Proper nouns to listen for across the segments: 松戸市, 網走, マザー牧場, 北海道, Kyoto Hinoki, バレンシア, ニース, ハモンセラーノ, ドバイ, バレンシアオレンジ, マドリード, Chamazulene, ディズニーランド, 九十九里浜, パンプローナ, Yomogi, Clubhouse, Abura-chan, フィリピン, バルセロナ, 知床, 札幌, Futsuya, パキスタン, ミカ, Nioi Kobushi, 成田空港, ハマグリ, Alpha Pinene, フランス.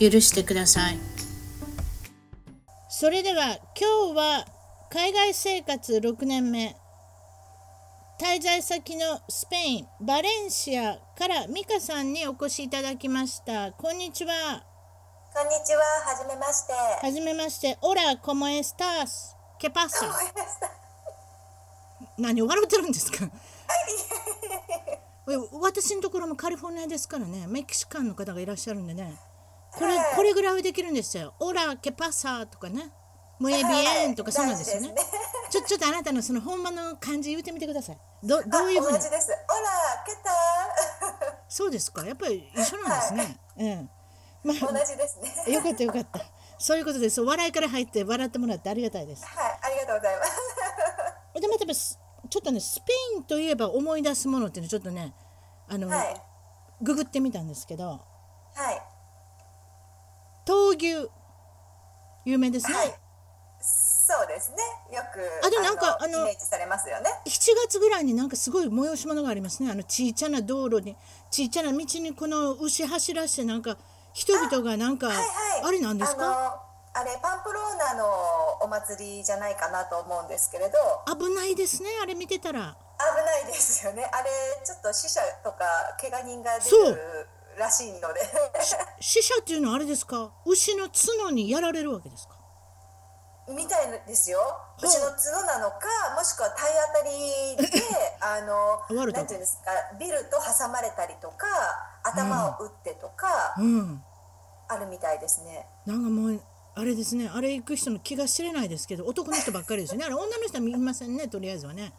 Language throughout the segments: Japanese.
許してください。それでは今日は海外生活6年目、滞在先のスペイン、バレンシアからミカさんにお越しいただきました。こんにちは。こんにちは。はじめまして。はじめまして。オラ、コモエスタス。ケパサ。何を笑ってるんですか。私のところもカリフォルニアですからね、メキシカンの方がいらっしゃるんでね、これぐらいはできるんですよ。オラケパサとかね、ムエビエンとかそうなんですよね。ちょっとあなたのその本場の感じ言ってみてください。どういう風に。同じです。オラケタ。そうですか。やっぱり一緒なんですね。はい、同じですね。よかった。そういうことです。笑いから入って笑ってもらってありがたいです。はい、ありがとうございます。でもちょっとね、スペインといえば思い出すものっていうのちょっとね、はい、ググってみたんですけど、はい、闘牛有名ですね、はい、そうですね、よくでなんかイメージされますよね。7月ぐらいになんかすごい催し物がありますね。小さな道路に小さな道にこの牛走らしてなんか人々がなんか あれなんですか、あれパンプローナのお祭りじゃないかなと思うんですけれど、危ないですね、あれ見てたら。危ないですよね、あれちょっと死者とか怪我人が出るらしいので死者っていうのはあれですか、牛の角にやられるわけですかみたいですよ。牛の角なのか、もしくは体当たりでなんていうんですか、ビルと挟まれたりとか頭を打ってとか、あるみたいですね。なんかもうあれですね、あれ行く人の気が知れないですけど、男の人ばっかりですよね。あれ女の人は見ませんね、とりあえずはね。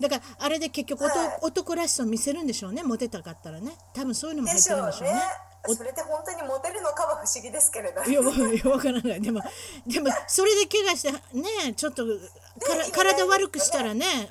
だからあれで結局、男らしさを見せるんでしょうね、モテたかったらね。多分そういうのも入ってるんでしょうね。それで本当にモテるのかは不思議ですけれど。いや分からない。でもそれで怪我してね、ちょっと体悪くしたらね、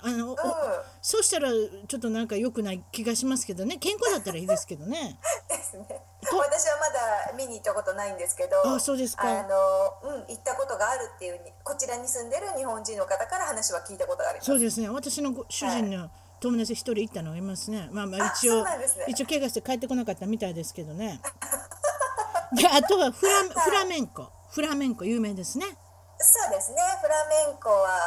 そうしたらちょっとなんか良くない気がしますけどね。健康だったらいいですけどね。ですね。私はまだ見に行ったことないんですけど、そうですか。行ったことがあるっていう、こちらに住んでる日本人の方から話は聞いたことがあります。そうですね。私の主人の友達一人行ったのいますね。一応怪我して帰ってこなかったみたいですけどね。で、あとはフラメンコ有名ですね。そうですね。フラメンコは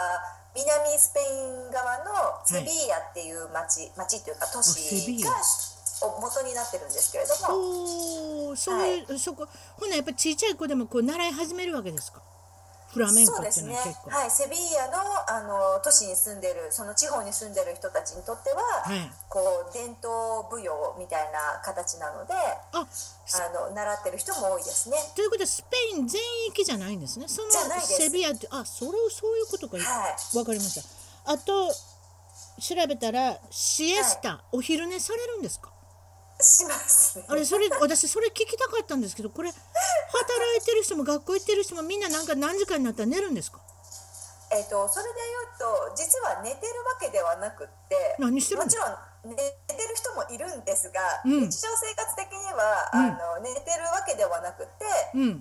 南スペイン側のセビーヤっていう町というか都市が元になってるんですけれども、そこほなやっぱり小さい子でもこう習い始めるわけですか。フラメンコっていうのは結構、そうですね、はい、セビーヤの都市に住んでる、その地方に住んでる人たちにとっては、こう伝統舞踊みたいな形なので、習ってる人も多いですね。ということはスペイン全域じゃないんですね。そのセビーヤって、そういうことか、わかりました。あと調べたらシエスタ、お昼寝されるんですか。しますね。私それ聞きたかったんですけど、これ働いてる人も学校行ってる人もみんななんか何時間になったら寝るんですか。それで言うと実は寝てるわけではなくって、何してるの？もちろん寝てる人もいるんですが、日常生活的には、寝てるわけではなくて、大概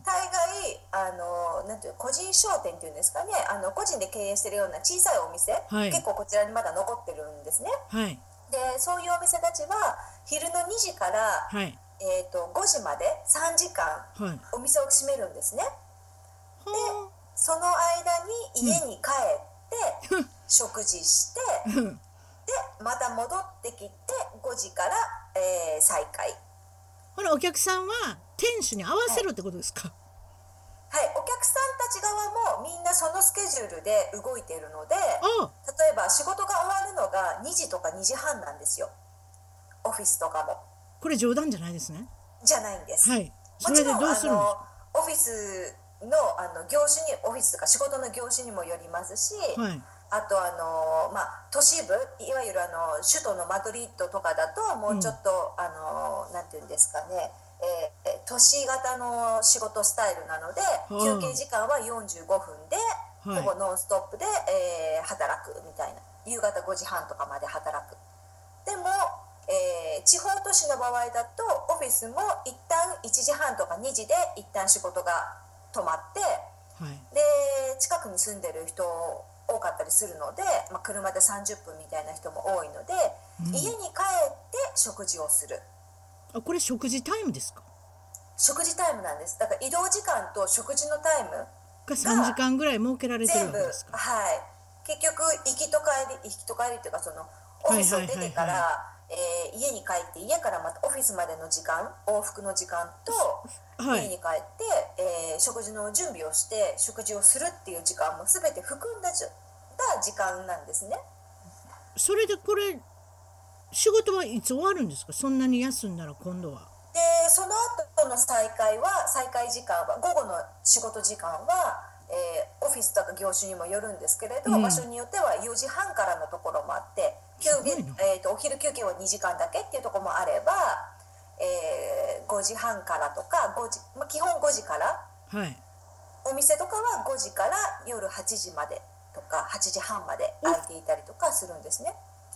なんていう個人商店っていうんですかね、個人で経営してるような小さいお店、結構こちらにまだ残ってるんですね。はい。でそういうお店たちは昼の2時から、5時まで3時間お店を閉めるんですね、でその間に家に帰って、食事してでまた戻ってきて5時から、再開。これお客さんは店主に合わせろってことですか。はい、お客さんたち側もみんなそのスケジュールで動いているので、例えば仕事が終わるのが2時とか2時半なんですよ、オフィスとかも。これ冗談じゃないですね。じゃないんです。はい。それでどうするんですか。オフィスの業種に、オフィスとか仕事の業種にもよりますし、あと都市部、いわゆる首都のマドリードとかだともうちょっと、なんていうんですかね、都市型の仕事スタイルなので、休憩時間は45分で、ほぼノンストップで、働くみたいな、夕方5時半とかまで働く。でも、地方都市の場合だとオフィスも一旦1時半とか2時で一旦仕事が止まって、はい、で近くに住んでる人多かったりするので、まあ、車で30分みたいな人も多いので、うん、家に帰って食事をする。あ、これ食事タイムですか？食事タイムなんです。だから移動時間と食事のタイムが3時間ぐらい設けられてるんですか？全部、はい、結局行きと帰りっていうか、そのオフィスを出てから、はいはいはいはい、家に帰って、家からまたオフィスまでの時間、往復の時間と、はい、家に帰って、食事の準備をして食事をするっていう時間も全て含んだ時間なんですね。それでこれ仕事はいつ終わるんですか？そんなに休んだら今度は。でその後の再開時間は、午後の仕事時間は、オフィスとか業種にもよるんですけれど、うん、場所によっては4時半からのところもあって、お昼休憩は2時間だけっていうところもあれば、5時半からとか5時、まあ、基本5時から、はい、お店とかは5時から夜8時までとか8時半まで開いていたりとかするんですね。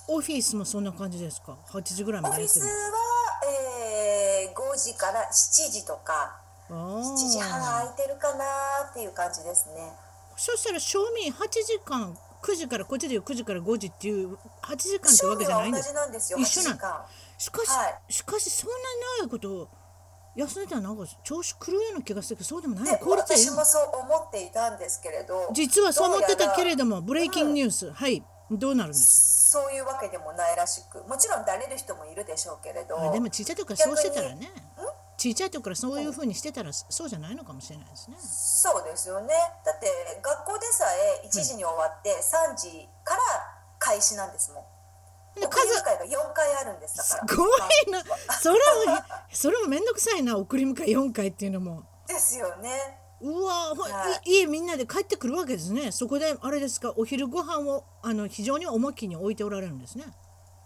オフィスもそんな感じですか？8時ぐらいまで開いてる。オフィスは、5時から7時とか7時半空いてるかなっていう感じですね。そしたら正味8時間、9時からこっちで9時から5時っていう8時間ってわけじゃないんですか？正味は同じなんですよ、8時間。しかしそんなに長いこと休んでたらなんか調子狂うような気がするけど、そうでもない。私もそう思っていたんですけれど、実はそう思ってたけれども、ブレイキングニュース、はい、どうなるんですか？そういうわけでもないらしく、もちろん慣れる人もいるでしょうけれど、でも小さい時からそうしてたらね、小さい時からそういう風にしてたらそうじゃないのかもしれないですね。そうですよね。だって学校でさえ1時に終わって3時から開始なんですもん。送り迎えが4回あるんです。だからすごいな、それもめんどくさいな、送り迎え4回っていうのもですよね。うわ、はい、家みんなで帰ってくるわけですね。そこであれですか、お昼ご飯を非常に重きに置いておられるんですね。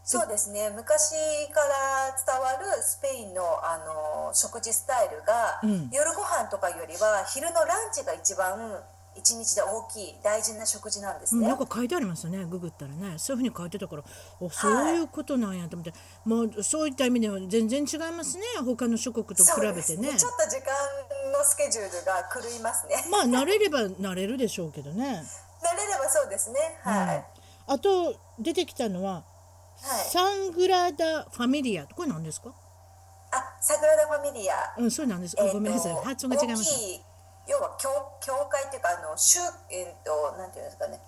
そうですね。昔から伝わるスペインの、食事スタイルが、うん、夜ご飯とかよりは昼のランチが一番一日で大きい大事な食事なんですね。うん、なんか書いてありますよね、ググったらね。そういうふうに書いてたから、お、そういうことなんやと思って、はい、もうそういった意味では全然違いますね、他の諸国と比べてね。そうですね。ちょっと時間のスケジュールが狂いますね。まあ慣れれば慣れるでしょうけどね。慣れればそうですね、はい、うん、あと出てきたのは、はい、サングラダ・ファミリア、これ何ですか？あ、サグラダ・ファミリア、うん、そうなんです、ごめんなさい、発音が違います。要は 教会っていうか、なんていうんですかね、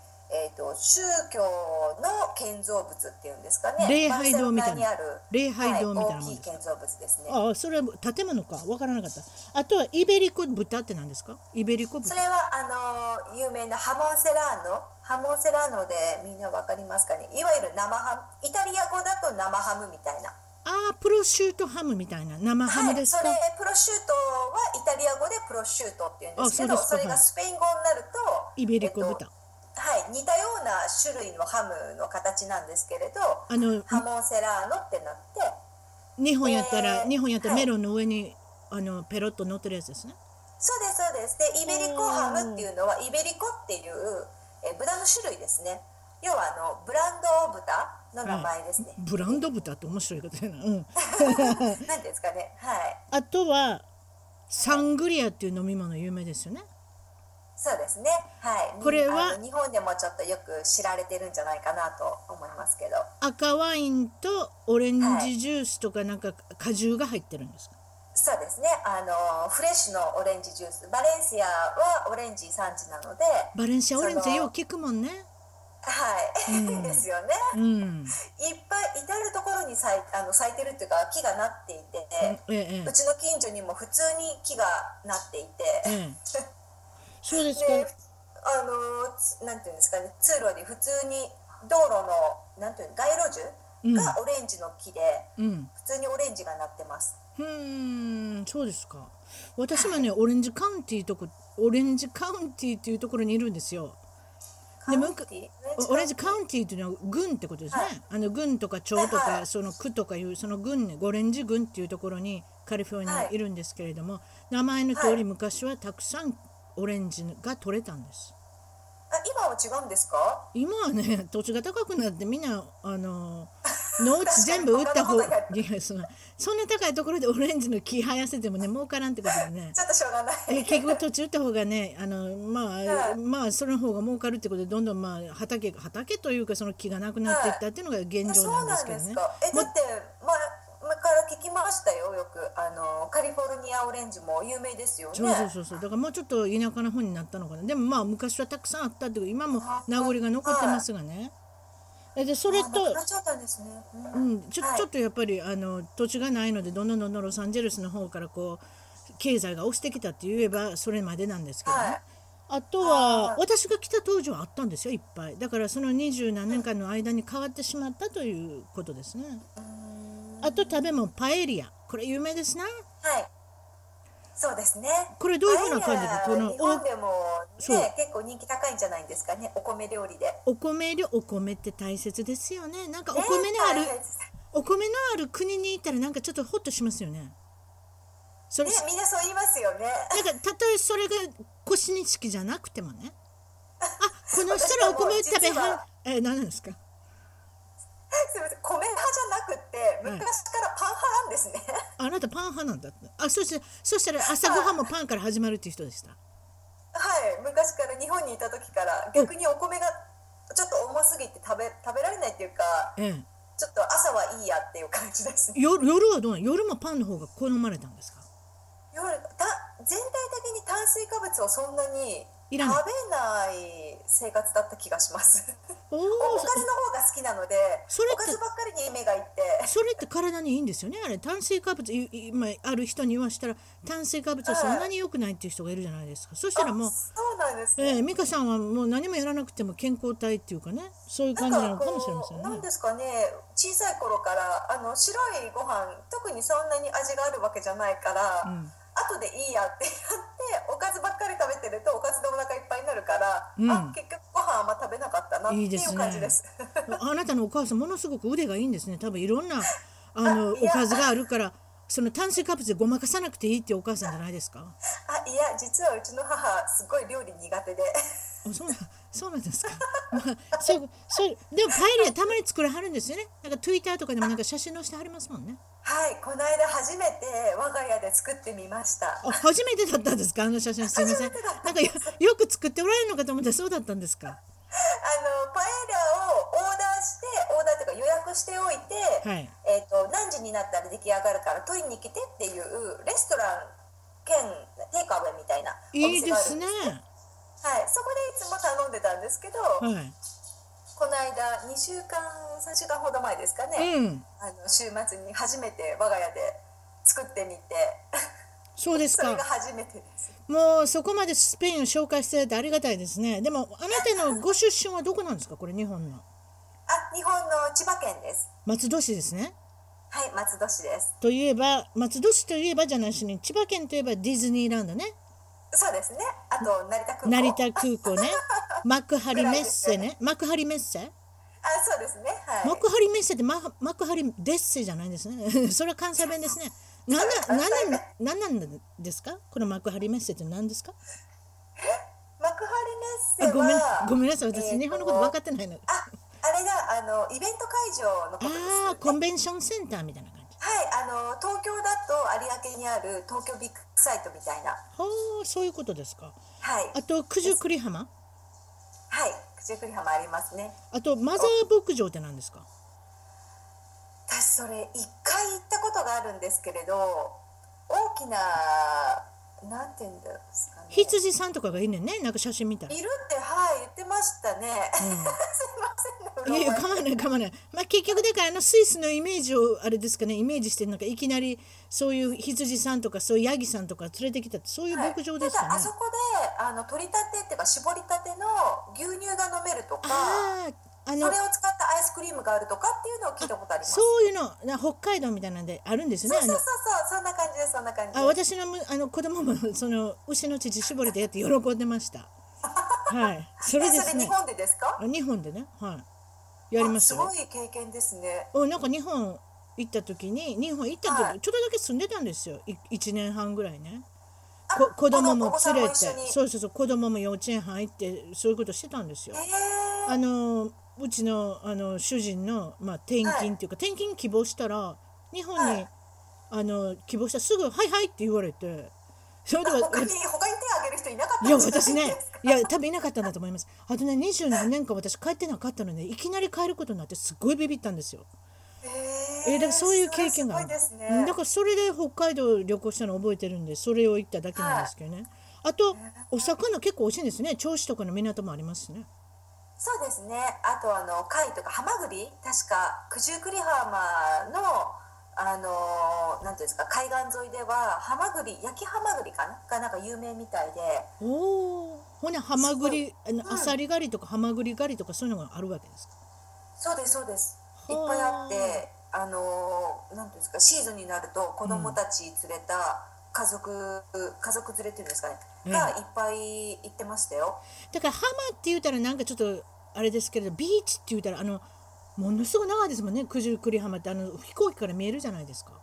宗教の建造物っていうんですかね、礼拝堂みたいな、礼拝堂みたいなもの、はい、大きい建造物ですね。あ、それは建物か、分からなかった。あとはイベリコ豚って何ですか？イベリコ豚、それは有名なハモンセラーノでみんな分かりますかね。いわゆる生ハム、イタリア語だと生ハムみたいな。あ、プロシュートハムみたいな生ハムですか？はい、それプロシュートはイタリア語でプロシュートっていうんですけど、それがスペイン語になると、はい、イベリコ豚、はい、似たような種類のハムの形なんですけれど、ハモンセラーノってなって、日本やったらメロンの上に、はい、ペロッと乗ってるやつですね。そうですそうです。でイベリコハムっていうのは、イベリコっていう豚の種類ですね。要はブランド豚の名前ですね。はい、ブランド豚って面白いことやな、うん、なんですかね、はい、あとはサングリアっていう飲み物有名ですよね。そうですね、はい、これは日本でもちょっとよく知られてるんじゃないかなと思いますけど、赤ワインとオレンジジュースとかなんか果汁が入ってるんですか？はい、そうですね、フレッシュのオレンジジュース、バレンシアはオレンジ産地なので、バレンシアオレンジよく聞くもんね。はい、うん、ですよね、うん、いっぱい至るところに咲いてるっていうか、木がなっていて、うちの近所にも普通に木がなっていて、そうですか。でなんていうんですかね、通路に普通に道路のなんていう街路樹がオレンジの木で、うん、普通にオレンジがなってます。そうですか。私もね、オレンジカウンティーっていうところにいるんですよ。でオレンジカウンティーっていうのは郡ってことですね。はい、郡とか町とか、その区とかいうその郡ね、オレンジ郡っていうところにカリフォルニアにいるんですけれども、はい、名前の通り、はい、昔はたくさんオレンジが取れたんです。あ、今は違うんですか？今はね、土地が高くなってみんな農地全部売った方がそんな高いところでオレンジの木生やせてもね儲からんってことでねちょっとしょうがない結局土地売った方がねまあそれの方が儲かるってことでどんどん、まあ、畑というかその木がなくなっていったっていうのが現状なんですけどね。そうなんですか。だって前から聞きましたよ。よくカリフォルニアオレンジも有名ですよね。そうだからもうちょっと田舎の方になったのかな。でもまあ昔はたくさんあったっていう、今も名残が残ってますがね。でそれとちょっとやっぱり土地がないのでどんどんロサンゼルスの方からこう経済が落ちてきたって言えばそれまでなんですけどね、はい、あとは私が来た当時はあったんですよ、いっぱい。だからその20何年間の間に変わってしまったということですね。あと食べ物、パエリア、これ有名ですな。はい、そうですね。これどういうふうな感じで、この日本でも、ね、結構人気高いんじゃないですかね。お米料理で。お米って大切ですよね。なんかお米のある国に行ったらなんかちょっとホッとしますよね。それね、みんなそう言いますよね。なんかたとえそれが腰に敷きじゃなくてもね。あ、この人らお米食べは何なんですか。すみません、米派じゃなくて昔からパン派なんですね、はい、あなたパン派なんだって。あ、そしたら朝ごはんもパンから始まるっていう人でした。はい、昔から日本にいた時から逆にお米がちょっと重すぎて食べられないっていうか、ええ、ちょっと朝はいいやっていう感じですね。夜はどうなの？夜もパンの方が好まれたんですか？夜全体的に炭水化物をそんなに食べない生活だった気がします。おかずの方が好きなので、おかずばっかりに目がいって。それって体にいいんですよね。あれ炭水化物、今ある人に言わしたら炭水化物はそんなに良くないっていう人がいるじゃないですか。そしたらもう、そうなんですね。美香さんはもう何もやらなくても健康体っていうかね、そういう感じなのかもしれませんね。なんですかね、小さい頃から白いご飯、特にそんなに味があるわけじゃないから。うん、後でいいやってやっておかずばっかり食べてるとおかずでお腹いっぱいになるから、うん、結局ご飯あんま食べなかったなっていう感じです。いいですね。あなたのお母さんものすごく腕がいいんですね。多分いろんなおかずがあるからその炭水化物でごまかさなくていいっていうお母さんじゃないですか。いや、実はうちの母すごい料理苦手で。そうなんですか。まあ、でもパエリアたまに作らはるんですよね。なんか Twitter とかでもなんか写真載せてはりますもんね。はい、この間初めて我が家で作ってみました。初めてだったんですか、あの写真。すみません。なんか よく作っておられるのかと思ったらそうだったんですか。パエリアをオーダーというか予約しておいて、はい、何時になったら出来上がるから取りに来てっていうレストラン兼テイクアウェイみたいなお店があるんですね。いいですね。はい、そこでいつも頼んでたんですけど、はい、この間2週間3週間ほど前ですかね、うん、週末に初めて我が家で作ってみて。そうですか。それが初めてです。もうそこまでスペインを紹介していただいてありがたいですね。でもあなたのご出身はどこなんですか？これ日本の日本の千葉県です。松戸市ですね。はい、松戸市です。松戸市といえばじゃないしに、千葉県といえばディズニーランドね。そうですね。あと成田空港ね幕張メッセね。幕張メッセ、そうですね、はい、幕張メッセって幕張デッセじゃないんですねそれは関西弁ですね。なんですかこの幕張メッセって。何ですか幕張メッセは。ごめんなさい、私日本のこと分かってないの。あれだイベント会場のことですね。コンベンションセンターみたいな感じ。はい、東京だと有明にある東京ビッグサイトみたいな。そういうことですか。はい。あと九十九里浜。はい、九十九里浜ありますね。あとマザー牧場って何ですか？私それ一回行ったことがあるんですけれど、大きななんていうんですかね。羊さんとかがいるねんね。なんか写真見たら。いるって言ってましたね。すいません。いや構わない。まあ結局だからスイスのイメージをあれですかね、イメージしてなんかいきなりそういう羊さんとかそういうヤギさんとか連れてきたってそういう牧場ですかね。はい、ただあそこで取りたてっていうか絞りたての牛乳が飲めるとか。それを使ったアイスクリームがあるとかっていうのを聞いたことあります。そういうの北海道みたいなんであるんですね。そうそんな感じです。私の子供もその牛の乳搾りでやって喜んでましたはい、それですね。それ日本でですか？日本でね、はい、やりました。すごい経験ですね。なんか日本行った時に、日本行った時、はい、ちょっとだけ住んでたんですよ、1年半ぐらいね。子供も連れて、そうそうそう、子供も幼稚園入って、そういうことしてたんですよ。うちの、主人の、転勤っていうか、はい、転勤希望したら日本に、はい、希望したらすぐ「はいはい」って言われて、それでは他に手を挙げる人いなかったんじゃないですか。いや私ね、いや多分いなかったんだと思います。あとね、20何年間私帰ってなかったので、いきなり帰ることになってすごいビビったんですよ。だからそういう経験がある、ね、だからそれで北海道旅行したの覚えてるんで、それを行っただけなんですけどね。あとお魚結構美味しいんですね。銚子とかの港もありますしね。そうですね。あと貝とかハマグリ、確か九十九里浜のなんていうんですか、海岸沿いではハマグリ、焼きハマグリかながなんか有名みたいで。おお。ほなハマグリ、アサリ狩りとかハマグリ狩りとかそういうのがあるわけですか。そうですそうです。いっぱいあって。なんていうんですか、シーズンになると子供たち連れた家族連れっていうんですかね、がいっぱい行ってましたよ。だから浜って言うたらなんかちょっとあれですけれど、ビーチって言うたらものすごい長いですもんね。九十九里浜って飛行機から見えるじゃないですか。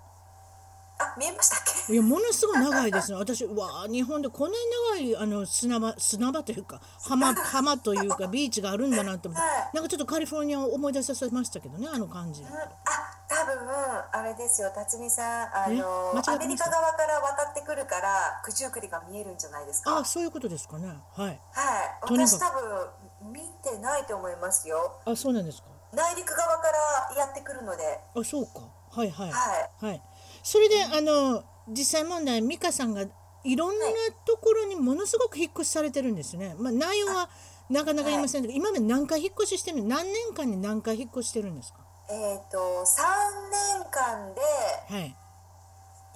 あ、見えましたっけ。いや、ものすごい長いですね。私わあ、日本でこんなに長い砂場というか浜というかビーチがあるんだなと思って、はい、なんかちょっとカリフォルニアを思い出させましたけどね、感じ。多分あれですよ、辰巳さん、アメリカ側から渡ってくるから九十九里が見えるんじゃないですか。あ、そういうことですかね。はい、はい、私多分見てないと思いますよ。あ、そうなんですか。内陸側からやってくるので。あ、そうか。はいはいはい、はい、それで実際問題、美香さんがいろんなところにものすごく引っ越しされてるんですね。内容はなかなか言いませんけど、はい、今まで何回引っ越ししてるの、何年間に何回引っ越してるんですか。3年間で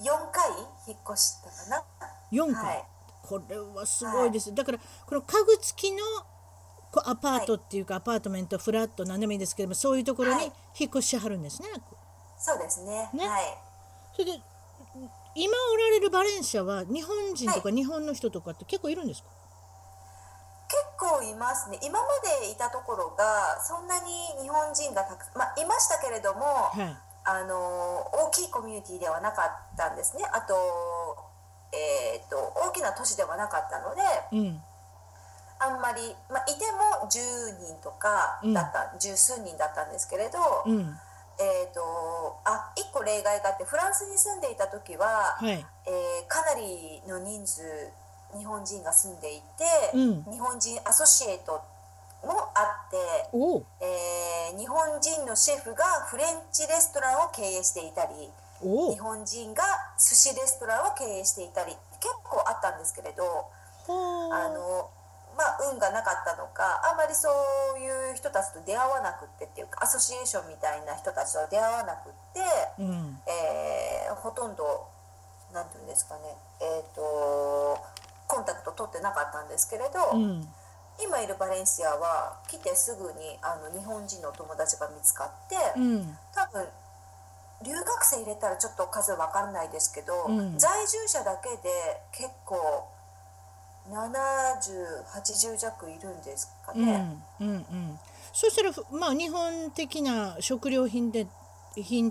4回引っ越したかな、はい、4回、はい、これはすごいです、はい、だからこの家具付きのアパートっていうか、はい、アパートメント、フラット、何でもいいですけども、そういうところに引っ越しはるんですね、はい、そうですね、はい、それで今おられるバレンシアは日本人とか日本の人とかって結構いるんですか。結構いますね。今までいたところがそんなに日本人がいましたけれども、はい、大きいコミュニティではなかったんですね。あと、大きな都市ではなかったので、うん、あんまり、いても10人とかだった、十数人だったんですけれど、うん、1個例外があって、フランスに住んでいた時は、はい、かなりの人数日本人が住んでいて、うん、日本人アソシエイトもあって、日本人のシェフがフレンチレストランを経営していたり、日本人が寿司レストランを経営していたり、結構あったんですけれど、運がなかったのか、あまりそういう人たちと出会わなくっていうか、アソシエーションみたいな人たちと出会わなくって、ほとんどなんていうんですかね、コンタクト取ってなかったんですけれど、今いるバレンシアは来てすぐに日本人の友達が見つかって、多分留学生入れたらちょっと数わかんないですけど、在住者だけで結構70、80弱いるんですかね。そうしたら、日本的な食料品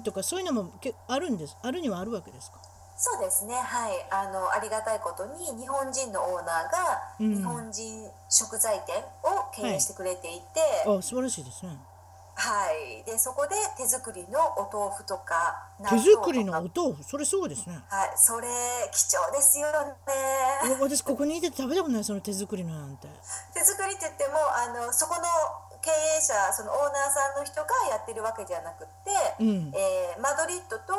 とかそういうのもあるにはあるわけですか。そうですね、はい、ありがたいことに日本人のオーナーが日本人食材店を経営してくれていて、素晴らしいですね。はい、でそこで手作りのお豆腐とか、手作りのお豆腐、それそうですね。はい、それ貴重ですよね。私ここにいて食べたことない、その手作りのなんて。手作りって言ってもそこの経営者、そのオーナーさんの人がやってるわけじゃなくって、マドリッドと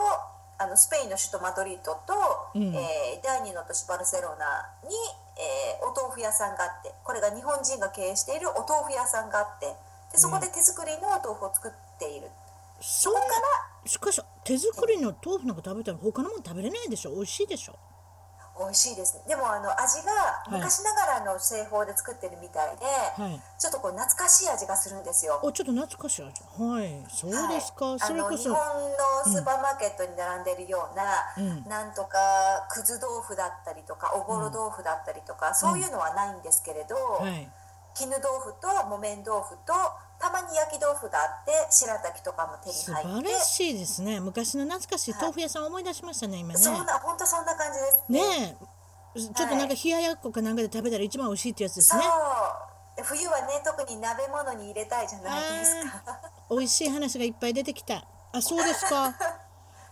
スペインの首都マドリードと、第2の都市バルセロナに、お豆腐屋さんがあって、これが日本人が経営しているお豆腐屋さんがあって、でそこで手作りのお豆腐を作っている。そこからしかし手作りの豆腐なんか食べたら他のもの食べれないでしょ。美味しいでしょ。美味しいですね。でも味が昔ながらの製法で作ってるみたいで、ちょっとこう懐かしい味がするんですよ。ちょっと懐かしい味。はい、そうですか。それこそ日本のスーパーマーケットに並んでるような、なんとかくず豆腐だったりとかおぼろ豆腐だったりとか、そういうのはないんですけれど、絹豆腐と木綿豆腐とたまに焼き豆腐があって白滝とかも手に入って素晴らしいですね。昔の懐かしい豆腐屋さんを思い出しましたね、はい、今ね。本当そんな感じですね。ちょっとなんか冷ややっこかなんかで食べたら一番美味しいってやつですね。そう、冬はね特に鍋物に入れたいじゃないですか。美味しい話がいっぱい出てきた。あ、そうですか。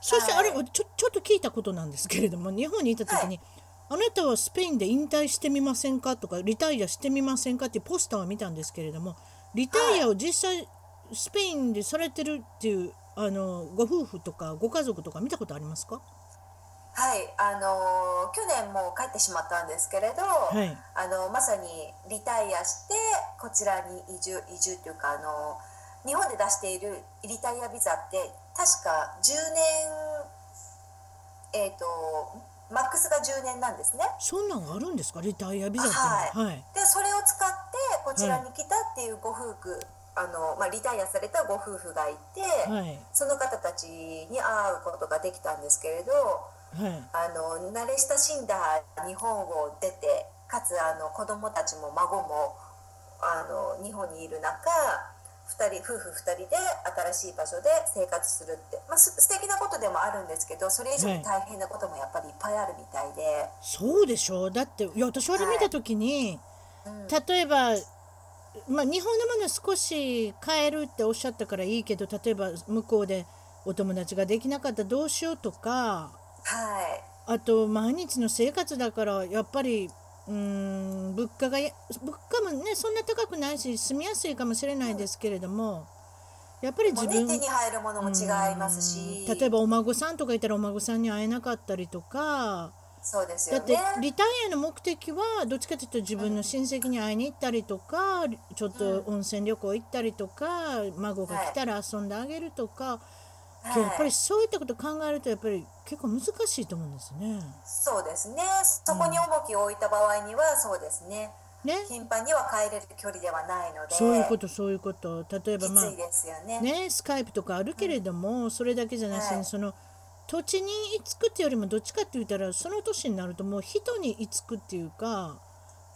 そして、はい、あれちょっと聞いたことなんですけれども、日本にいた時に、はい、あなたはスペインで引退してみませんかとかリタイアしてみませんかっていうポスターを見たんですけれども、リタイアを実際スペインでされてるっていう、はい、ご夫婦とかご家族とか見たことありますか？はい、去年もう帰ってしまったんですけれど、はい、まさにリタイアしてこちらに移住というか、日本で出しているリタイアビザって確か10年、マックスが10年なんですね。そんなのあるんですか、リタイアビザってのは、はい、でそれを使ってこちらに来たっていうご夫婦、はい、リタイアされたご夫婦がいて、はい、その方たちに会うことができたんですけれど、はい、慣れ親しんだ日本を出て、かつ子供たちも孫も日本にいる中、夫婦2人で新しい場所で生活するって、まあ、素敵なことでもあるんですけど、それ以上に大変なこともやっぱりいっぱいあるみたいで、はい、そうでしょう。だっていや私あれ見た時に、はい、例えば、まあ、日本のもの少し変えるっておっしゃったからいいけど、例えば向こうでお友達ができなかったらどうしようとか、はい、あと毎日の生活だからやっぱり物価もねそんな高くないし住みやすいかもしれないですけれども、やっぱり自分、ね、手に入るものも違いますし、例えばお孫さんとかいたらお孫さんに会えなかったりとか。そうですよね。だってリタイアの目的はどっちかというと自分の親戚に会いに行ったりとか、うん、ちょっと温泉旅行行ったりとか、孫が来たら遊んであげるとか、はい、やっぱりそういったことを考えるとやっぱり結構難しいと思うんですね。そうですね。そこに重きを置いた場合にはそうですね。ね、頻繁には帰れる距離ではないので、そういうこと例えば、まあ、きついですよね。ね、スカイプとかあるけれども、うん、それだけじゃなしに、はい、その土地に居つくってよりもどっちかって言ったらその年になるともう人に居つくっていうか、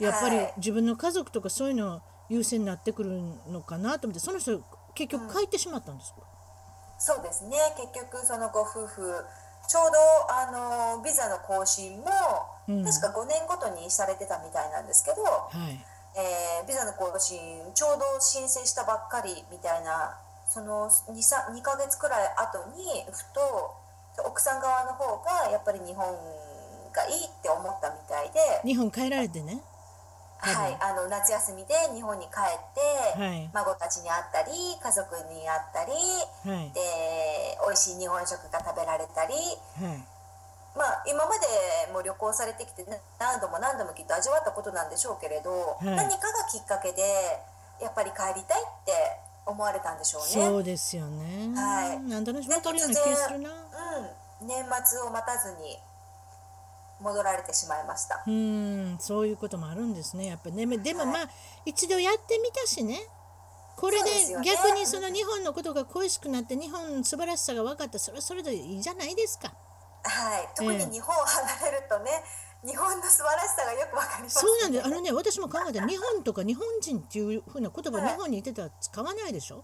やっぱり自分の家族とかそういうの優先になってくるのかなと思って、その人結局帰ってしまったんですか？うん、そうですね。結局そのご夫婦ちょうどビザの更新も確か5年ごとにされてたみたいなんですけど、うん、はい、ビザの更新ちょうど申請したばっかりみたいな、その 2ヶ月くらい後にふと奥さん側の方がやっぱり日本がいいって思ったみたいで、日本帰られてね、はい、夏休みで日本に帰って、はい、孫たちに会ったり家族に会ったり、はい、で美味しい日本食が食べられたり、はい、まあ、今までも旅行されてきて何度もきっと味わったことなんでしょうけれど、はい、何かがきっかけでやっぱり帰りたいって思われたんでしょうね。そうですよね。はい。何だろう、またるような気がするな。うん。年末を待たずに戻られてしまいました。そういうこともあるんですね。やっぱね、でもまあ、はい、一度やってみたしね。これで逆にその日本のことが恋しくなって、日本の素晴らしさが分かった。それはそれでいいじゃないですか。はい。特に日本を離れるとね。日本の素晴らしさがよくわかります、ね。そうなんです。ね、私も考えた日本とか日本人っていう風な言葉、はい、日本にいてたら使わないでしょ。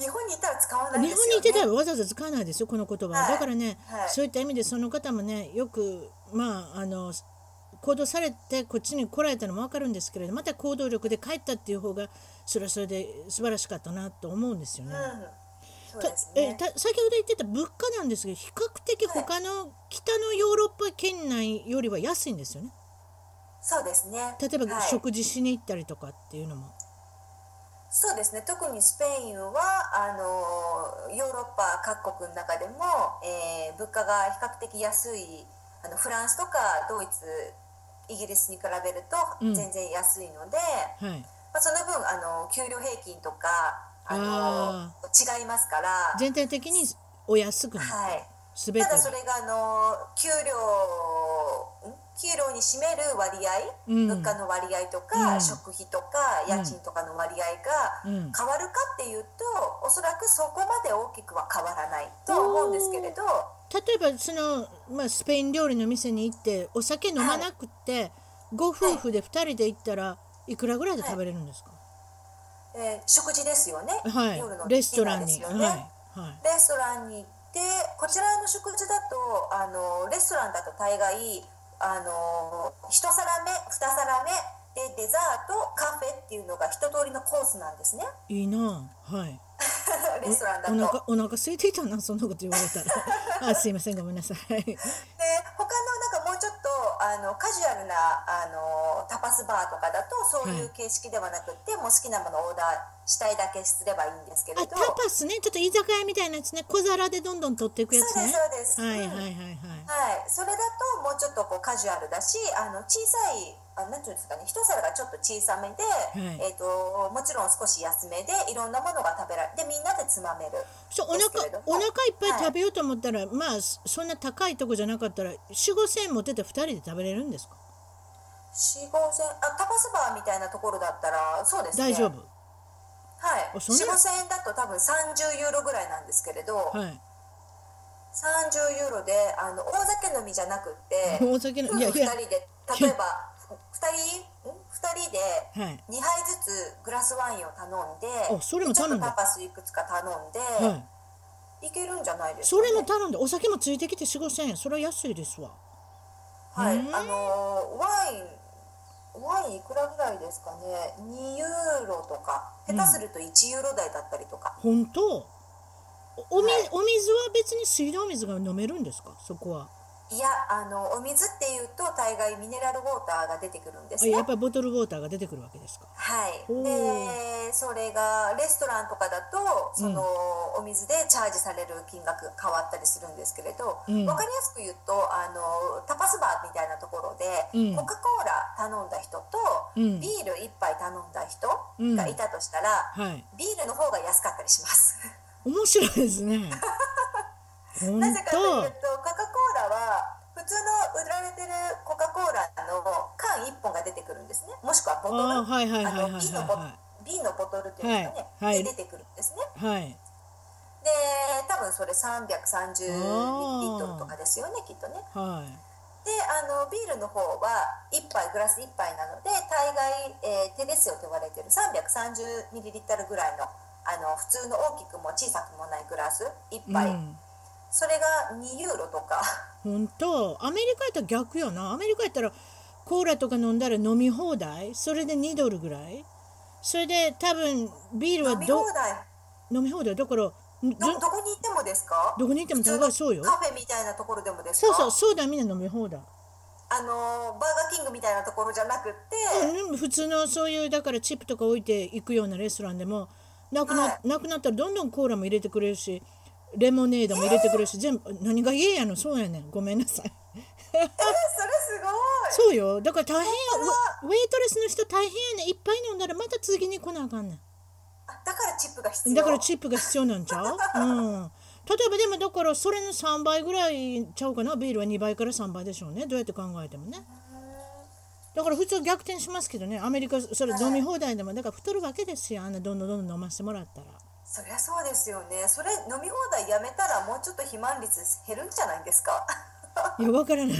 日本にいたら使わないですよね。日本にいてたらわざわざ使わないですよ、この言葉は。はい、だからね、はい、そういった意味でその方もね、よくまあ行動されてこっちに来られたのもわかるんですけれど、また行動力で帰ったっていう方がそれはそれで素晴らしかったなと思うんですよね。うん、先ほど言ってた物価なんですけど、比較的他の北のヨーロッパ圏内よりは安いんですよね。そうですね。例えば食事しに行ったりとかっていうのも、はい、そうですね。特にスペインはヨーロッパ各国の中でも、物価が比較的安いフランスとかドイツ、イギリスに比べると全然安いので、うん、はい、まあ、その分給料平均とか違いますから全体的にお安くなる、はい、全てただそれが給料に占める割合、うん、物価の割合とか、うん、食費とか家賃とかの割合が変わるかっていうと、うん、おそらくそこまで大きくは変わらないと思うんですけれど、例えばその、まあ、スペイン料理の店に行ってお酒飲まなくて、はい、ご夫婦で2人で行ったらいくらぐらいで食べれるんですか？はい、食事ですよね、はい、夜のディナーですよね、レストランに、はいはい、レストランに行って、こちらの食事だとレストランだと大概1皿目2皿目でデザートカフェっていうのが一通りのコースなんですね。いいな、はいレストランだとお腹空いていたな、そんなこと言われたらあ、すいません、ごめんなさい。で他のなんかもうちょっとカジュアルなタパスバーとかだとそういう形式ではなくて、はい、もう好きなものをオーダーしたいだけすればいいんですけれど、あ、タパスね、ちょっと居酒屋みたいなやつね、小皿でどんどん取っていくやつね。そうです、そうです、はいはいはいはい、はい、それだともうちょっとこうカジュアルだし、小さいなんていうんですかね、一皿がちょっと小さめで、はい、もちろん少し安めでいろんなものが食べられてみんなでつまめる。そう、お腹いっぱい食べようと思ったら、はい、まあそんな高いとこじゃなかったら 4,5 千円持ってて2人で食べれるんですか？ 4,5 千、あ、タパスバーみたいなところだったらそうですね、大丈夫、はい、4,5 千円だと多分30ユーロぐらいなんですけれど、はい、30ユーロで大酒飲みじゃなくって大酒飲み、いやいや、夫婦2人で例えば2人で2杯ずつグラスワインを頼んで、はい、それも頼んで、ちょっとタパスいくつか頼んで、はい、いけるんじゃないですかね。それも頼んでお酒もついてきて 4,5 千円、それは安いですわ。はい、ワインいくらぐらいですかね、2ユーロとか下手すると1ユーロ台だったりとか、うん、本当？はい、お水は別に水道水が飲めるんですか、そこは？いや、お水っていうと大概ミネラルウォーターが出てくるんですね。やっぱりボトルウォーターが出てくるわけですか。はい、でそれがレストランとかだとその、うん、お水でチャージされる金額が変わったりするんですけれど、うん、分かりやすく言うとタパスバーみたいなところで、うん、コカ・コーラ頼んだ人と、うん、ビール1杯頼んだ人がいたとしたら、うん、はい、ビールの方が安かったりします。面白いですねなぜかというとコカ・コーラは普通の売られてるコカ・コーラの缶1本が出てくるんですね、もしくはボトル、瓶のボトルというのが、ね、はいはい、出てくるんですね、はい、で多分それ330ミリリットルとかですよね、きっとね、はい、でビールの方は1杯グラス1杯なので大概、テレッセオと言われてる330ミリリットルぐらいの、普通の大きくも小さくもないグラス1杯、うん、それが2ユーロとか。本当、アメリカやったら逆よな。アメリカやったらコーラとか飲んだら飲み放題、それで2ドルぐらい。それで多分ビールは飲み放題だから、どこに行ってもですか？どこに行っても高い、そうよ。カフェみたいなところでもですか？そうそう、そうだ、みんな飲み放題。バーガーキングみたいなところじゃなくて、うん、普通のそういうだからチップとか置いていくようなレストランでもはい、なくなったらどんどんコーラも入れてくれるし。レモネードも入れてくるし、全部何が家やの、そうやねん、ごめんなさいそれすごい。そうよ、だから大変、ウェイトレスの人大変やねん、いっぱい飲んだらまた次に来なあかんねん。だからチップが必要、だからチップが必要なんちゃう、うん、例えばでもだからそれの3倍ぐらいちゃうかな、ビールは2倍から3倍でしょうね、どうやって考えてもね。だから普通逆転しますけどね、アメリカそれ飲み放題でも、だから太るわけですよ、どんどんどんどん飲ませてもらったら。そりゃそうですよね。それ飲み放題やめたらもうちょっと肥満率減るんじゃないですか。いや、分からない、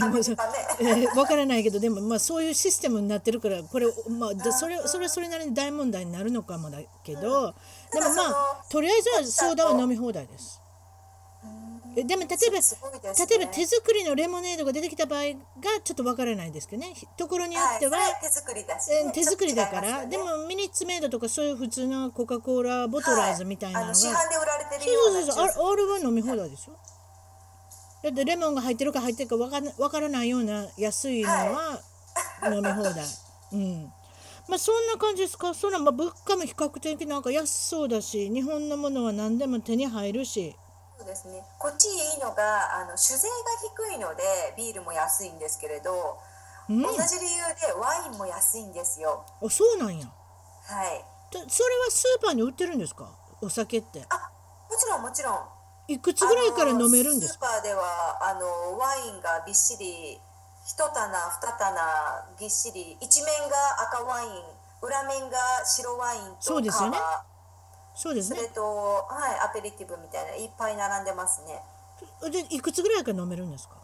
分からないけど、でもまあそういうシステムになってるから、これ、まあ、それはそれなりに大問題になるのかもだけど、うん、でもまあとりあえずはソーダは飲み放題です。でも例えば手作りのレモネードが出てきた場合がちょっとわからないですけどね、ところによっては、はい、手作りだから、ね、でもミニッツメイドとかそういう普通のコカ・コーラボトラーズみたいなのが、はい、市販で売られてるような、そうオールは飲み放題でしょ、はい、だってレモンが入ってるか入ってるかわからないような安いのは飲み放題、はい、うん、まあそんな感じですか。そんな、まあ、物価も比較的なんか安そうだし、日本のものは何でも手に入るし。そうですね、こっちいいのが酒税が低いのでビールも安いんですけれど、うん、同じ理由でワインも安いんですよ。あ、そうなんや。はい、それはスーパーに売ってるんですか、お酒って？あ、もちろんもちろん。いくつぐらいから飲めるんですか？スーパーではワインがびっしり一棚二棚ぎっしり、一面が赤ワイン、裏面が白ワインと、そうですよね、そうですね、それと、はい、アペリティブみたいないっぱい並んでますね。でいくつぐらいから飲めるんですか？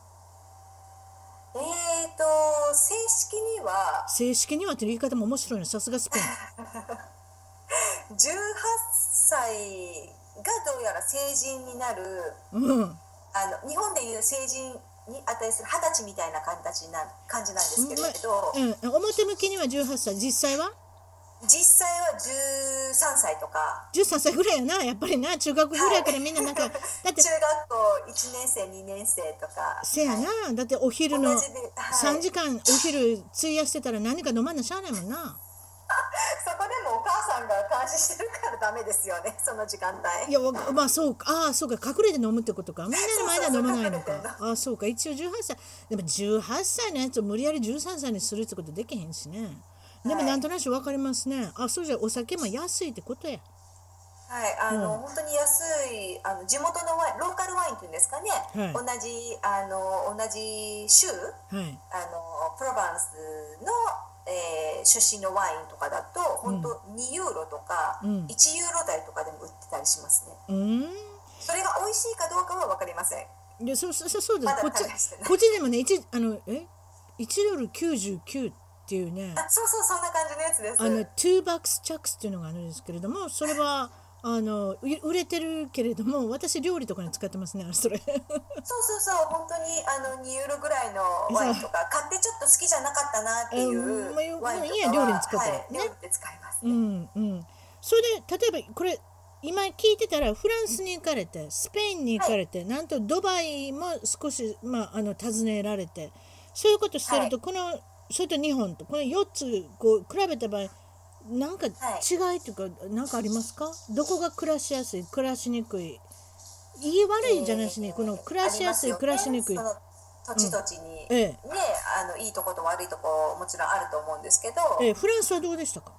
正式にはっていう言い方も面白いの、さすがスペイン10がどうやら成人になる、うん、日本でいう成人に値する20歳みたいな感じなんですけれど、うん、表向きには18歳、実際は13歳とか13歳ぐらいやな、やっぱりな、中学ぐらいからみんななんか、はい、だって中学校1年生2年生とかせやな、はい、だってお昼の3時間お昼費やしてたら何か飲まんのしゃあないもんなそこでもお母さんが監視してるからダメですよね、その時間帯。いや、まあそうか、あそうか、隠れて飲むってことか、みんなの前では飲まないのか。あそうか、一応18歳、でも18歳のやつを無理やり13歳にするってことできへんしね。でもなんとなく分かりますね、はい、あそうじゃお酒も安いってことや。はい、うん、本当に安い地元のワイン、ローカルワインっていうんですかね、はい、同じ州、はい、プロバンスの出身のワインとかだと本当2ユーロとか1ユーロ台とかでも売ってたりしますね、うん、それが美味しいかどうかは分かりません。いやそうです、ま、こっちでもね1ドル99っていうね、あそうそんな感じのやつです。2バックスチャックスっていうのがあるんですけれども、それは売れてるけれども、私料理とかに使ってますね、それ。そう本当に2ユーロぐらいのワインとか買ってちょっと好きじゃなかったなっていうワインとかは料理に使って、はい、料理で使いますね、うんうん、それで例えばこれ今聞いてたらフランスに行かれて、スペインに行かれて、はい、なんとドバイも少し、まあ、訪ねられて、そういうことしてると、はい、それと日本とこの4つこう比べた場合なんか違いというか、はい、なんかありますか？どこが暮らしやすい、暮らしにくい、言い悪いじゃなしに、この暮らしやすい、ね、暮らしにくい、その土地に、うん、ね、いいとこと悪いとこもちろんあると思うんですけど、フランスはどうでしたか？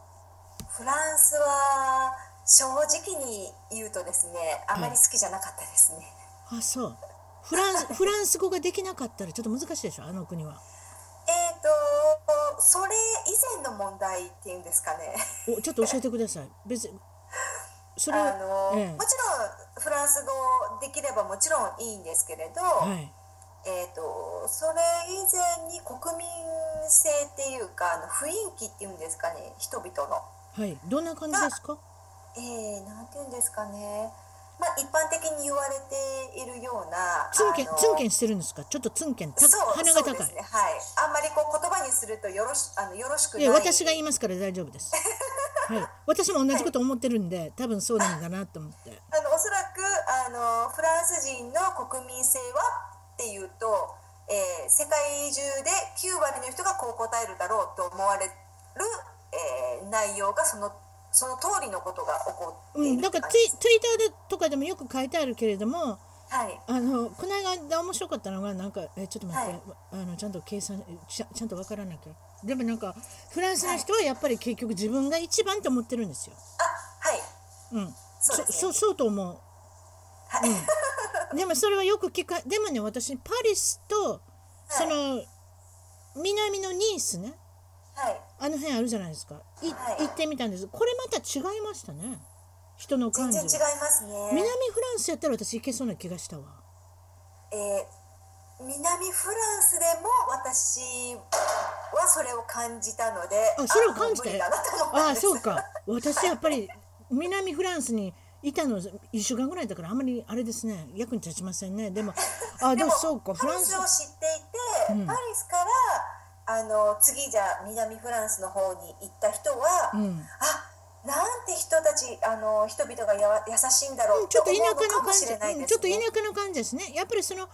フランスは正直に言うとですね、あまり好きじゃなかったですね、はい、あそうフランス語ができなかったらちょっと難しいでしょ、あの国は。それ以前の問題っていうんですかねちょっと教えてください。別にそれもちろんフランス語できればもちろんいいんですけれど、はい、それ以前に国民性っていうか雰囲気っていうんですかね、人々の、はい、どんな感じですか？なんていうんですかね、まあ、一般的に言われているようなツンケンしてるんですか？ちょっとツンケン、鼻が高い、そうですね、はい、あんまりこう言葉にするとよろしくない。いや私が言いますから大丈夫です、はい、私も同じこと思ってるんで、はい、多分そうなんだなと思って、おそらくフランス人の国民性はっていうと、世界中で9割の人がこう答えるだろうと思われる、内容がその通りのことが起こっている、なんかツイッターでとかでもよく書いてあるけれども、はい、この間面白かったのがなんかちょっと待って、はい、ちゃんと計算ちゃんと分からなきゃ。でもなんかフランスの人はやっぱり結局自分が一番と思ってるんですよ。あはい、うん、そうですね、そうと思う、はい、うん、でもそれはよくでもね、私パリスとその、はい、南のニースね、はい、あの辺あるじゃないですか、はい、行ってみたんです。これまた違いましたね、人の感じ全然違いますね。南フランスやったら私行けそうな気がしたわ。南フランスでも私はそれを感じたので、あそれを感じて、あそうか私やっぱり南フランスにいたの1週間ぐらいだからあんまりあれですね、役に立ちませんね。でもでもそうか、フランスを知っていて、うん、パリスから次じゃあ南フランスの方に行った人は、うん、あなんて人たち人々が優しいんだろうと思うのかもしれないですね。ちょっと田舎の感じですね、やっぱりその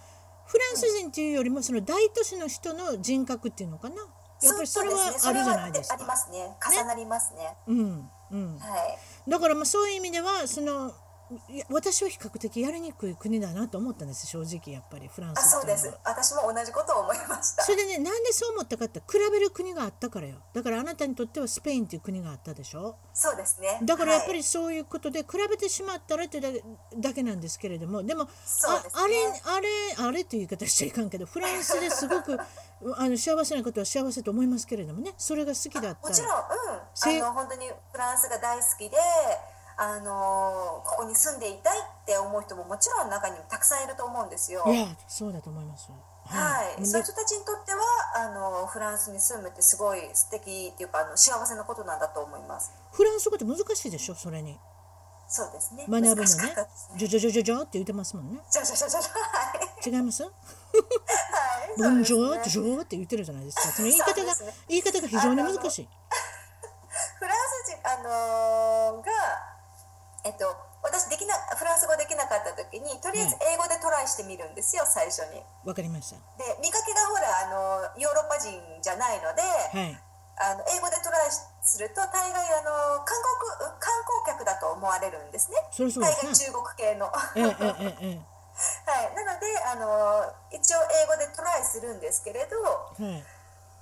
フランス人というよりもその大都市の人の人格っていうのかな、やっぱりそれはあるじゃないですか。ありますね、重なりますね、うんうん、はい、だからまあそういう意味ではその私は比較的やりにくい国だなと思ったんです、正直やっぱりフランスっていうのは。あそうです、私も同じことを思いました。それでね、なんでそう思ったかって比べる国があったからよ。だからあなたにとってはスペインっていう国があったでしょ。そうですね、だからやっぱりそういうことで比べてしまったらってだけなんですけれども、でもそうですね、あれという言い方しちゃいかんけど、フランスですごく幸せなことは幸せと思いますけれどもね、それが好きだったらもちろん、うん、本当にフランスが大好きでここに住んでいたいって思う人ももちろん中にもたくさんいると思うんですよ。いやそうだと思います、はいはい、そういう人たちにとってはフランスに住むってすごい素敵っていうか幸せなことなんだと思います。フランス語って難しいでしょ、それに。そうですね、学ぶのね。じゃじゃじゃじゃじゃって言ってますもんね。じゃじゃじゃじゃじゃ、はい、違います？はい、ボンジョーってジョーって言ってるじゃないですか。その言い方が、ね、言い方が非常に難しい。フランス人が私フランス語できなかった時にとりあえず英語でトライしてみるんですよ、はい、最初に。わかりました。で、見かけがほらヨーロッパ人じゃないので、はい、英語でトライすると大概観光客だと思われるんですね。それそうですね、大概中国系の、はい、なので一応英語でトライするんですけれど、はい、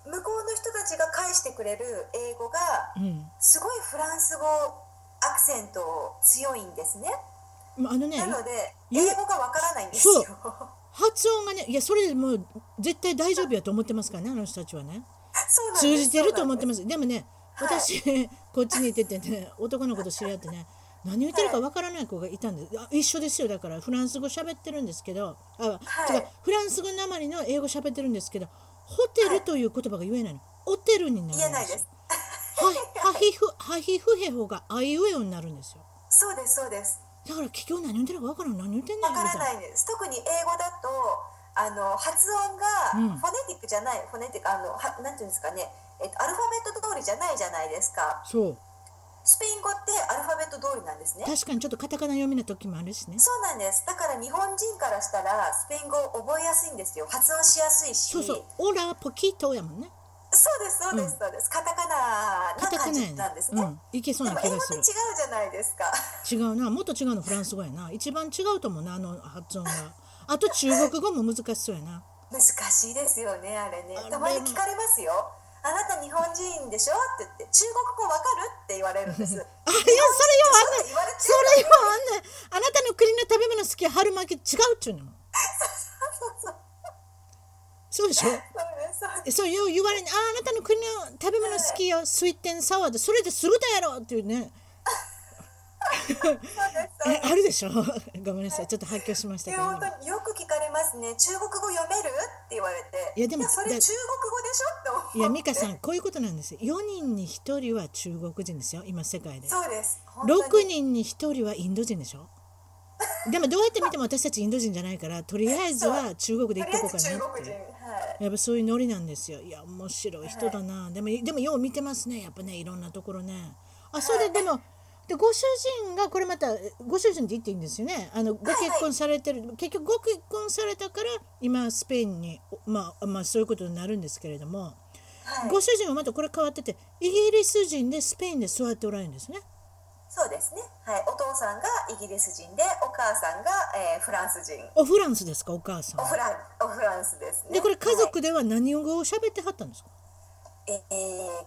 向こうの人たちが返してくれる英語が、うん、すごいフランス語アクセント強いんですね。ね、なので英語がわからないんですよ。発音がね、いやそれでもう絶対大丈夫やと思ってますからね、あの人たちはね。そうなんです、通じてると思ってます。 でもね、私、はい、こっちにいててね、男の子と知り合ってね、何言ってるかわからない子がいたんです、はい、一緒ですよ。だからフランス語喋ってるんですけど、はい、違う、フランス語なまりの英語喋ってるんですけど、ホテルという言葉が言えないの、はい、ホテルになるんです。言えないです。ハヒフヘホがあいうえおになるんですよ。そうです、そうです。だから結局何言ってるか分からない、何言ってんの分からないんです。特に英語だと発音がフォネティックじゃない、フォネティックなんていうんですかね、アルファベット通りじゃないじゃないですか。そう。スペイン語ってアルファベット通りなんですね。確かにちょっとカタカナ読みの時もあるしね。そうなんです。だから日本人からしたらスペイン語を覚えやすいんですよ、発音しやすいし。そうそう、オラポキートやもんね。そうです、そうです、そうです、うん、カタカナな感じなんですね、うん、いけそうな気がする。でも英語って違うじゃないですか。違うな、もっと違うのフランス語やな。一番違うと思うな、あの発音が。あと中国語も難しそうやな。難しいですよね、あれね。たまに聞かれますよ、あなた日本人でしょって言って、中国語わかるって言われるんです。あ、いや、それよ、あなたの国の食べ物好き、春巻き違うっちゅうの。そうでしょ。そう言われに、あなたの国の食べ物好きよ、はい、スイート&サワーで、それですぐだやろっていうね。あるでしょ。ごめんなさい、ちょっと発狂しましたけど。本当によく聞かれますね、中国語読めるって言われて。いやでもそれ中国語でしょって思って。いや美香さん、こういうことなんですよ。4人に1人は中国人ですよ、今世界で。そうです、本当に。6人に1人はインド人でしょ。でもどうやって見ても私たちインド人じゃないから、とりあえずは中国で行っとこうかなって、はい、やっぱそういうノリなんですよ。いや面白い人だな、はい、でもよう見てますね、やっぱね、いろんなところね。あ、それで、はい、でもでご主人がこれまたご主人って言っていいんですよね。ご結婚されてる、はいはい、結局ご結婚されたから今スペインに、まあそういうことになるんですけれども、はい、ご主人はまたこれ変わってて、イギリス人でスペインで育っておられるんですね。そうですね、はい、お父さんがイギリス人で、お母さんが、フランス人。おフランスですか、お母さん。おフランスですね。でこれ家族では何語を喋ってはったんですか。はい、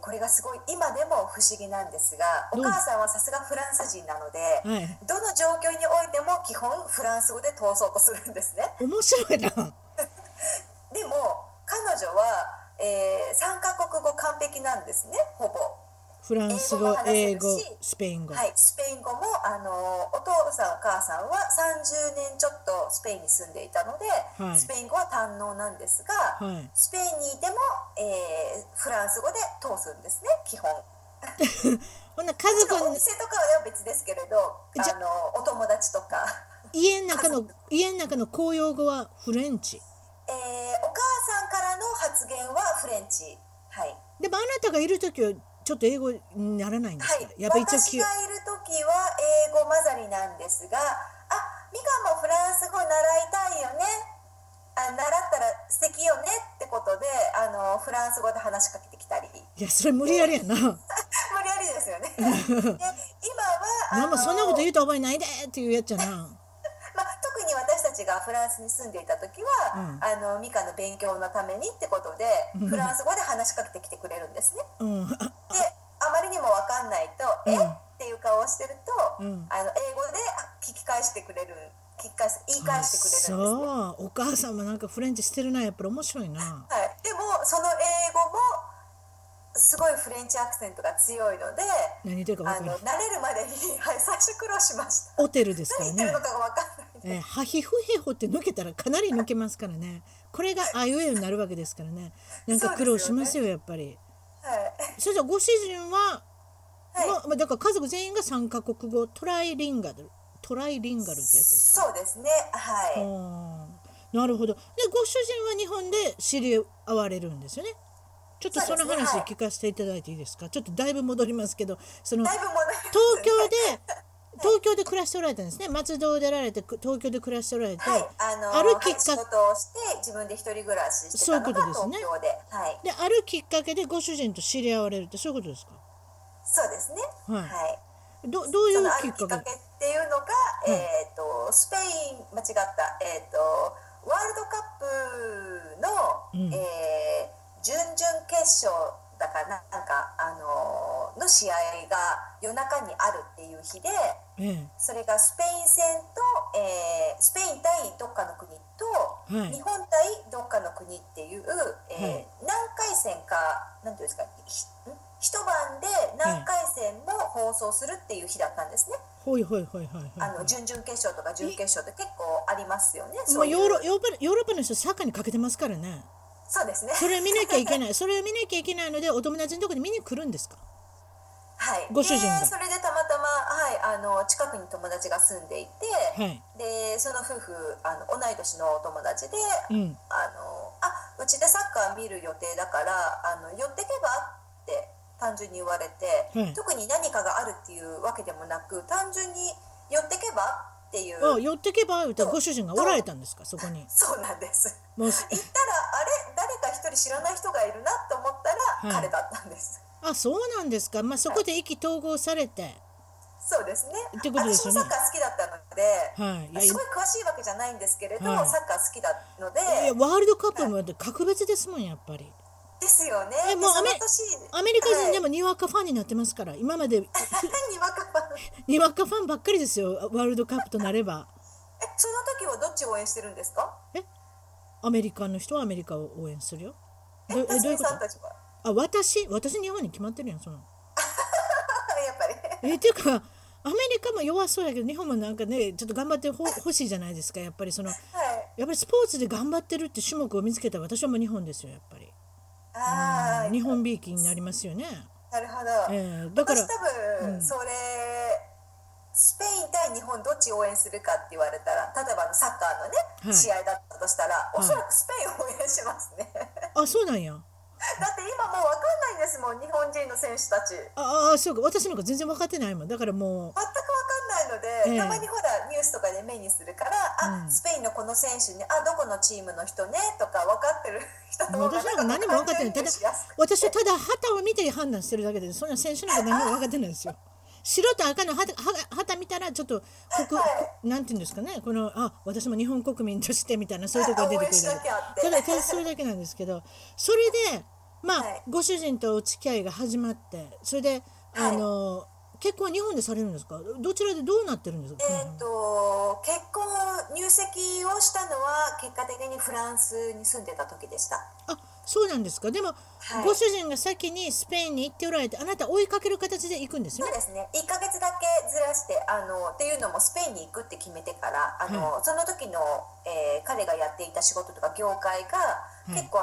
これがすごい今でも不思議なんですが、お母さんはさすがフランス人なので、はい、どの状況においても基本フランス語で通そうとするんですね。面白いな。でも彼女は、3カ国語完璧なんですね、ほぼ。フランス語、英語、スペイン語、はい、スペイン語もお父さんお母さんは30年ちょっとスペインに住んでいたので、はい、スペイン語は堪能なんですが、はい、スペインにいても、フランス語で通すんですね、基本。ほんな家族のお店とかは別ですけれど、お友達とか家の中の公用語はフレンチ、お母さんからの発言はフレンチ、はい、でもあなたがいるときはちょっと英語にならないんですか。はい、やっぱ一応私がいるときは英語混ざりなんですが、美香もフランス語習いたいよね、習ったら素敵よねってことでフランス語で話しかけてきたり。いやそれ無理やりやな。無理やりですよね。で今はそんなこと言うと覚えないでっていうやっちゃな。特に私たちがフランスに住んでいた時は、うん、ミカの勉強のためにってことで、うん、フランス語で話しかけてきてくれるんですね、うん、であまりにも分かんないと、うん、っていう顔をしてると、うん、英語で言い返してくれるんですね。そう、お母さんもなんかフレンチしてるな、やっぱり面白いな。はい、でもその英語もすごいフレンチアクセントが強いので、何というか分かんない、慣れるまでに、はい、最初苦労しました。ホテルですからね。何言ってるのかが分かんない。ハヒフヘホって抜けたらかなり抜けますからね。これがあいうえおになるわけですからね。なんか苦労しますよ、やっぱり。はい。それじゃご主人ははい、だから家族全員が3カ国語トライリンガルってやつですか。そうですね、はい。なるほど。でご主人は日本で知り合われるんですよね。ちょっとその話聞かせていただいていいですか。ちょっとだいぶ戻りますけど、その東京で暮らしておられたんですね。松戸を出られて東京で暮らしておられて、あるきっかけ仕事をして自分で一人暮らししてたのが東京で、そういうことですね。はい、であるきっかけでご主人と知り合われるってそういうことですか。そうですね。はい。はい、どういうきっかけ？そのあるきっかけっていうのが、うん、スペイン間違ったワールドカップの、うん、準々決勝だからの試合が夜中にあるっていう日で、うん、それがスペイン戦と、スペイン対どっかの国と、はい、日本対どっかの国っていう、はい、何回戦かなんていうんですか、一晩で何回戦も放送するっていう日だったんですね。はいはいはいはい、準々決勝とか準決勝って結構ありますよね。そういうヨーロッパの人サッカーにかけてますからね。そうですね。それを見なきゃいけない。それを見なきゃいけないので、お友達のところに見に来るんですか。はい。ご主人が。それでたまたま、はい、近くに友達が住んでいて、はい、でその夫婦同い年のお友達で、うん、うちでサッカー見る予定だから寄ってけばって単純に言われて、はい、特に何かがあるっていうわけでもなく、単純に寄ってけばっていう。ああ、寄ってけばってご主人がおられたんですか、そこに。そうなんです。行ったらあれ。一人知らない人がいるなと思ったら、はい、彼だったんです。あ、そうなんですか。まあ、そこで意気投合されて、はい、そうですね。ってことですね。私もサッカー好きだったので、はい、すごい詳しいわけじゃないんですけれど、はい、サッカー好きだので、いやワールドカップも格別ですもん、やっぱり。ですよね。もうアメリカ人でもにわかファンになってますから、今までにわかファンばっかりですよ、ワールドカップとなれば。その時はどっちを応援してるんですか？アメリカの人はアメリカを応援するよ。どういうこと？あ、私日本に決まってるやん、その。やっぱり。っていうかアメリカも弱そうだけど、日本もなんかねちょっと頑張ってほしいじゃないですか、やっぱりその、はい、やっぱりスポーツで頑張ってるって種目を見つけたら私はもう日本ですよ、やっぱり。ああ。日本びいきになりますよね。なるほど。だから私多分、うん、それ。スペイン対日本どっち応援するかって言われたら、例えばサッカーのね、はい、試合だったとしたら、おそらくスペインを応援しますね。あ、そうなんや。だって今もう分かんないですもん、日本人の選手たち。ああ、そうか。私なんか全然分かってないもん。だからもう全く分かんないので、たまにほらニュースとかで目にするから、あ、スペインのこの選手ね、あ、どこのチームの人ねとか分かってる人とか。私なんか何も分かってない。ただ私はただ旗を見て判断してるだけで、そんな選手なんか何も分かってないんですよ。白と赤の旗見たらちょっとはい、なんていうんですかね、この私も日本国民としてみたいな、そういうところが出てくる。ただそれだけなんですけど、それでまあ、はい、ご主人とお付き合いが始まって、それではい、結婚日本でされるんですか？どちらでどうなってるんですか？結婚入籍をしたのは結果的にフランスに住んでた時でした。あ、そうなんですか。でも、はい、ご主人が先にスペインに行っておられて、あなた追いかける形で行くんですよね。そうですね。1ヶ月だけずらして、っていうのもスペインに行くって決めてからはい、その時の、彼がやっていた仕事とか業界が、はい、結構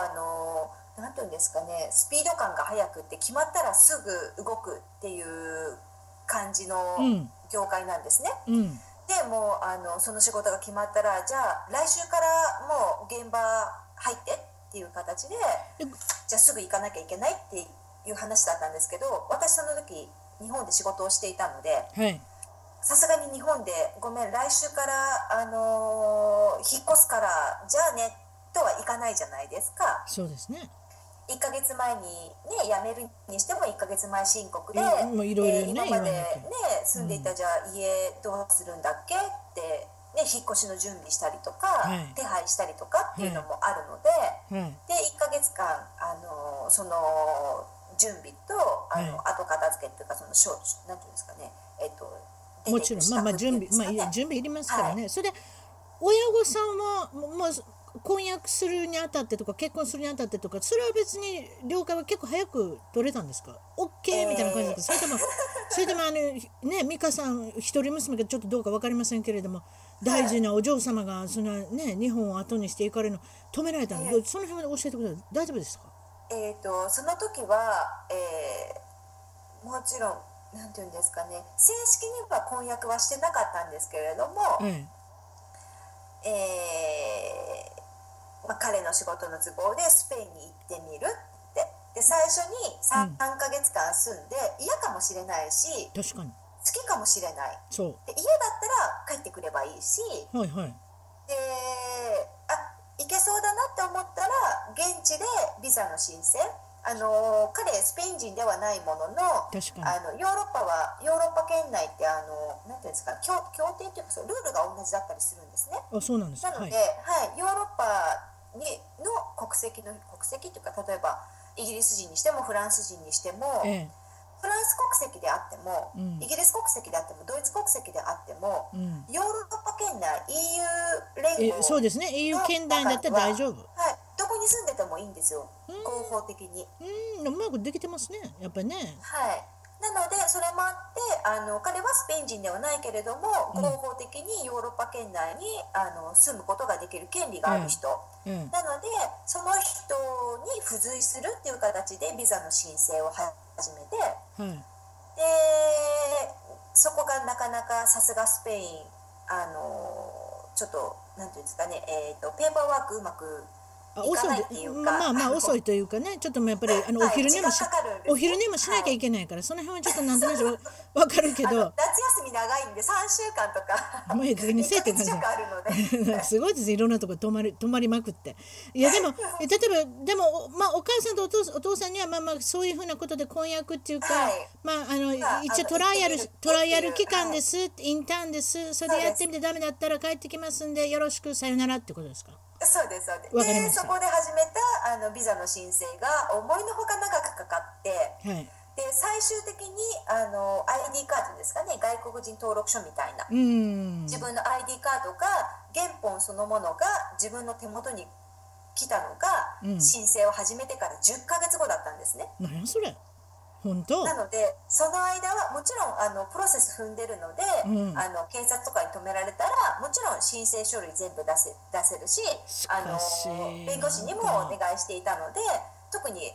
なんていうんですかね、スピード感が速くって決まったらすぐ動くっていう感じの業界なんですね。うんうん、でもうその仕事が決まったら、じゃあ来週からもう現場入ってっていう形で、じゃあすぐ行かなきゃいけないっていう話だったんですけど、私その時日本で仕事をしていたので、さすがに日本でごめん来週から引っ越すからじゃあねとはいかないじゃないですか。そうですね。1ヶ月前に、ね、辞めるにしても1ヶ月前申告で、今まで、ね、住んでいたじゃあ家どうするんだっけって、ね、引っ越しの準備したりとか、はい、手配したりとかっていうのもあるので、はい、で1ヶ月間その準備とはい、後片付けっていうか、そのなんていうんですかね、もちろん、まあ準備いりますからね。はい、それで親御さんはもう婚約するにあたってとか結婚するにあたってとか、それは別に了解は結構早く取れたんですか？ OK みたいな感じだった。それともね、美香さん一人娘がちょっとどうか分かりませんけれども、大事なお嬢様がその、ね、日本を後にして行かれるの止められたの、その辺まで教えてください。大丈夫ですか？その時は、もちろんなんていうんですかね、正式には婚約はしてなかったんですけれども、彼の仕事の都合でスペインに行ってみるってで最初に 3ヶ月間住んで、嫌かもしれないし確かに好きかもしれない、そうで嫌だったら帰ってくればいいし、はいはい、で行けそうだなって思ったら現地でビザの申請、彼スペイン人ではないものの、ヨーロッパ圏内ってなんていうんですか、協定というかルールが同じだったりするんですね。あ、そうなんです。なので、はいはい、ヨーロッパにの国籍というか、例えばイギリス人にしてもフランス人にしても、フランス国籍であっても、イギリス国籍であってもドイツ国籍であっても、ヨーロッパ圏内 EU 連合、そうですね、 EU 圏内だったら大丈夫、はい、どこに住んでてもいいんですよ、合法的に。うまくできてますね、やっぱりね。はい。なのでそれもあって、彼はスペイン人ではないけれども、合法的にヨーロッパ圏内に住むことができる権利がある人、なのでその人に付随するっていう形でビザの申請を始めて、でそこがなかなかさすがスペイン、ちょっとなんていうんですかね、ペーパーワークうまく遅いというかね、ちょっとやっぱりお昼寝もしなきゃいけないから、はい、その辺はちょっとなんとなくわかるけど、夏休み長いんで3週間とかもういい加減にせえって感じすごいですね、いろんなとこ泊まりまくって。いやでも例えばでも、お母さんとお父さんにはそういうふうなことで婚約っていうか、はい、一応トライアル期間です、はい、インターンです、それでやってみてダメだったら帰ってきますんでよろしくさよならってことですか。そうです。でそこで始めたビザの申請が思いのほか長くかかって、はい、で最終的にID カードですかね、外国人登録書みたいな、自分の ID カードが原本そのものが自分の手元に来たのが、申請を始めてから10ヶ月後だったんですね。何やそれ、本当？なのでその間はもちろんプロセス踏んでるので、警察とかに止められたらもちろん申請書類全部出せるし、弁護士にもお願いしていたので、特に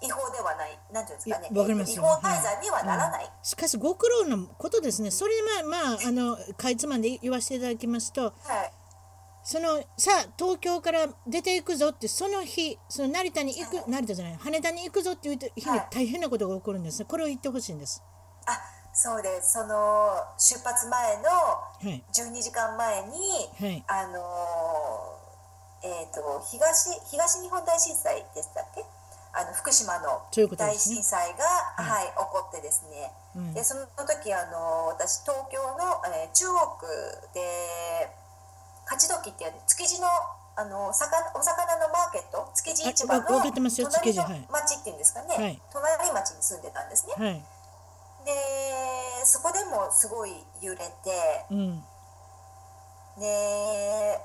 違法ではない、なんていうんですかね、違法滞在にはならない、しかしご苦労のことですね。それでかいつまんで言わせていただきますと、はい、さあ東京から出ていくぞってその日、羽田に行くぞっていう日に大変なことが起こるんですね、はい、これを言ってほしいんです。そうです。出発前の12時間前に、はい、東日本大震災でしたっけ、福島の大震災が起こってですね、でその時私東京の、中央区で八戸っていう築地の、お魚のマーケット、築地市場の隣の町っていうんですかね、はい、隣町に住んでたんですね、はい、でそこでもすごい揺れて、で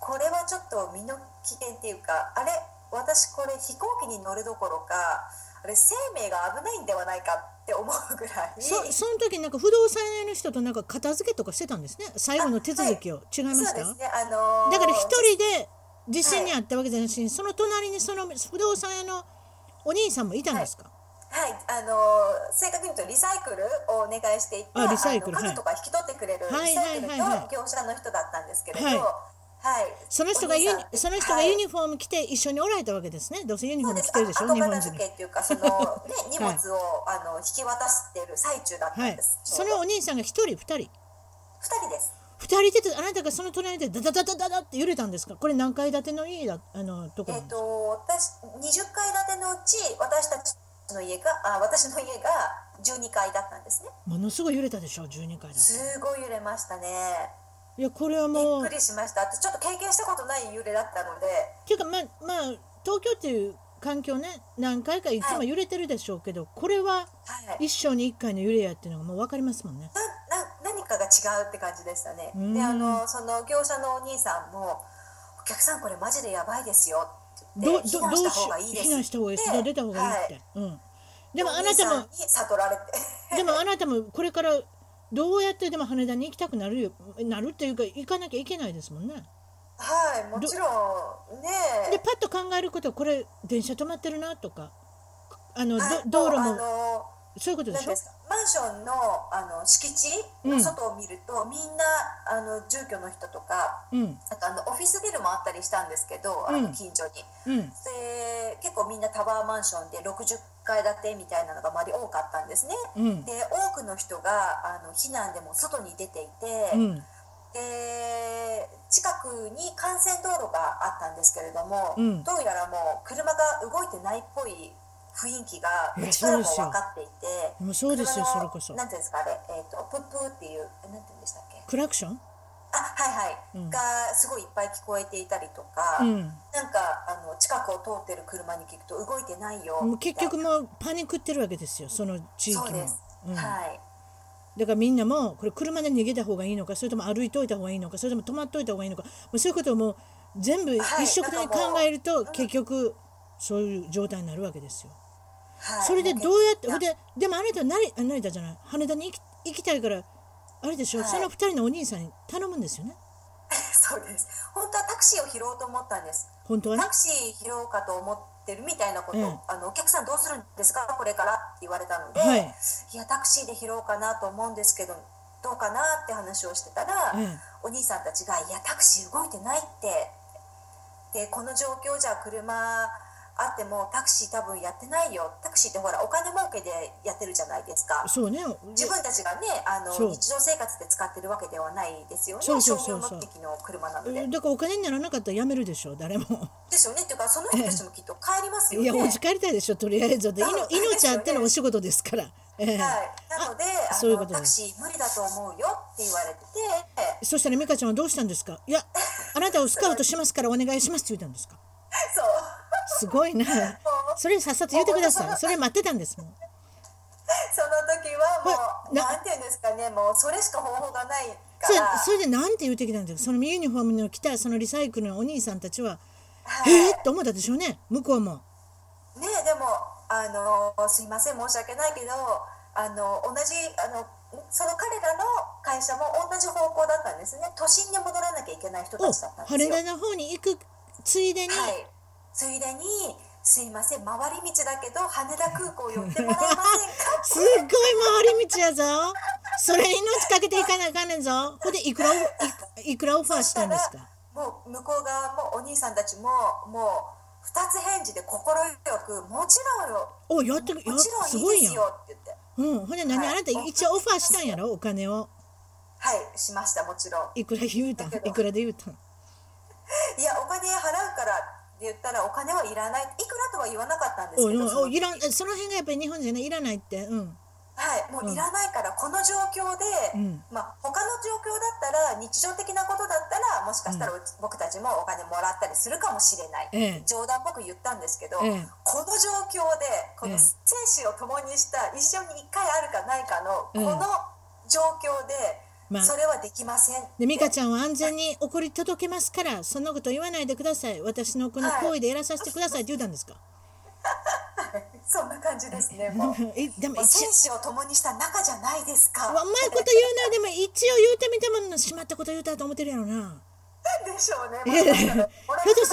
これはちょっと身の危険っていうか、あれ私これ飛行機に乗るどころか生命が危ないんではないかって思うぐらい。その時なんか不動産屋の人となんか片付けとかしてたんですね、最後の手続きを、はい、違いました？そうですね、だから一人で実際にあったわけじゃないし、はい、その隣にその不動産屋のお兄さんもいたんですか？はい、正確に言うとリサイクルをお願いしていった家具とか引き取ってくれるリサイクルの業者の人だったんですけれど、はい、その人がユニフォーム着て一緒におられたわけですね。どうせユニフォーム着てるでしょ、日本人。後片付けっていうかね、荷物を引き渡してる最中だったんです、はい、そのお兄さんが1人2人2人です2人で、あなたがその隣でダダダダダダって揺れたんですか？これ何階建ての家だところなんですか？20階建てのうち私の家が12階だったんですね。ものすごい揺れたでしょ、12階だ。すごい揺れましたね。いやこれはもうびっくりしました。あとちょっと経験したことない揺れだったので。っていうか東京っていう環境ね、何回かいつも揺れてるでしょうけど、はい、これは一生に一回の揺れやっていうのがもう分かりますもんね。何かが違うって感じでしたね。でその業者のお兄さんもお客さんこれマジでやばいですよって言って、避難した方がいいです、避難した方がいいです、出た方がいいって、はい、でもあなたも悟られてでもあなたもこれからどうやってでも羽田に行きたくなるっていうか、行かなきゃいけないですもんね。はい、もちろんね。でパッと考えることは、これ電車止まってるなとか、道路もそういうことでしょ。マンション の敷地の外を見ると、うん、みんな住居の人とか、うん、あとオフィスビルもあったりしたんですけど、近所に、うんうん、で結構みんなタワーマンションで60階建てみたいなのが周り多かったんですね、うん、で多くの人が避難でも外に出ていて、うん、で近くに幹線道路があったんですけれども、うん、どうやらもう車が動いてないっぽい雰囲気がうちからも分かっていて、そうですよ、それこそなんていうんですかね、プップーっていうなんていうんでしたっけ、クラクション、あ、はいはい、うん、がすごいいっぱい聞こえていたりとか、うん、なんか近くを通ってる車に聞くと動いてないよ、もう結局もうパニックってるわけですよ、その地域も。そうです、うん、はい。だからみんなもこれ車で逃げた方がいいのか、それとも歩いといた方がいいのか、それとも止まっといた方がいいのか、もうそういうことをもう全部一色で考えると、はい、結局そういう状態になるわけですよ。はい、それでどうやってでもあなた成田じゃない、羽田に行きたいからあれでしょ、はい、その2人のお兄さんに頼むんですよね。そうです、本当はタクシーを拾おうと思ったんです。本当は、ね、タクシー拾おうかと思ってるみたいなこと、うん、お客さんどうするんですかこれからって言われたので、はい、いやタクシーで拾おうかなと思うんですけどどうかなって話をしてたら、うん、お兄さんたちがいやタクシー動いてないって、でこの状況じゃ車あってもタクシー多分やってないよ、タクシーってほらお金儲けでやってるじゃないですか。そうね、自分たちがね日常生活で使ってるわけではないですよね。そうそうそうそう、商業目的の車なので、だからお金にならなかったらやめるでしょ誰も。ですよね、っていうかその人たちもきっと帰りますよね。いやお家帰りたいでしょ、とりあえずで命あってのお仕事ですから、はい、なのでそういうことタクシー無理だと思うよって言われて、そしたら美香ちゃんはどうしたんですか。いやあなたをスカウトしますからお願いしますって言ったんですか。そうすごいな、それさっさと言ってください。それ待ってたんですもん。その時はもうなんていうんですかね、もうそれしか方法がないから。それでなんて言ってきたんですか。そのユニフォームの着たそのリサイクルのお兄さんたちは、はい、と思ったでしょうね、向こうも。ねえ、でもすいません申し訳ないけど同じその彼らの会社も同じ方向だったんですね。都心に戻らなきゃいけない人たちだったんですよ。羽田の方に行くついでに。はい、ついでにすいません回り道だけど羽田空港寄ってもらえませんかすっごい回り道やぞそれに命かけていかなあかんねんぞ。これでいくらオファーしたんですか。もう向こう側もお兄さんたちももう2つ返事で快くもちろんよ、おやってもちろんいいですよって言って、うん、ほんで何、はい、あなた一応オファーしたんやろ、お金を。はい、しました、もちろん。いくら言うたん、いくらで言うたん。いやお金払うからって言ったらお金はいらない、いくらとは言わなかったんですけど、その辺がやっぱり日本じゃない、いらないって、うん、はい、もういらないからこの状況で、うん、まあ他の状況だったら日常的なことだったらもしかしたら、うん、僕たちもお金もらったりするかもしれない、冗談っぽく言ったんですけど、この状況でこの生死を共にした、一緒に1回あるかないかのこの状況で、まあ、それはできません。で美香ちゃんは安全に送り届けますからそんなこと言わないでください、私のこの行為でやらさせてくださいって言ったんですか。はい、そんな感じですね。もうでも生死を共にした仲じゃないですか。うまいこと言うな。でも一応言うてみてもしまったこと言うたと思ってるやろな。でしょうね。ひょっと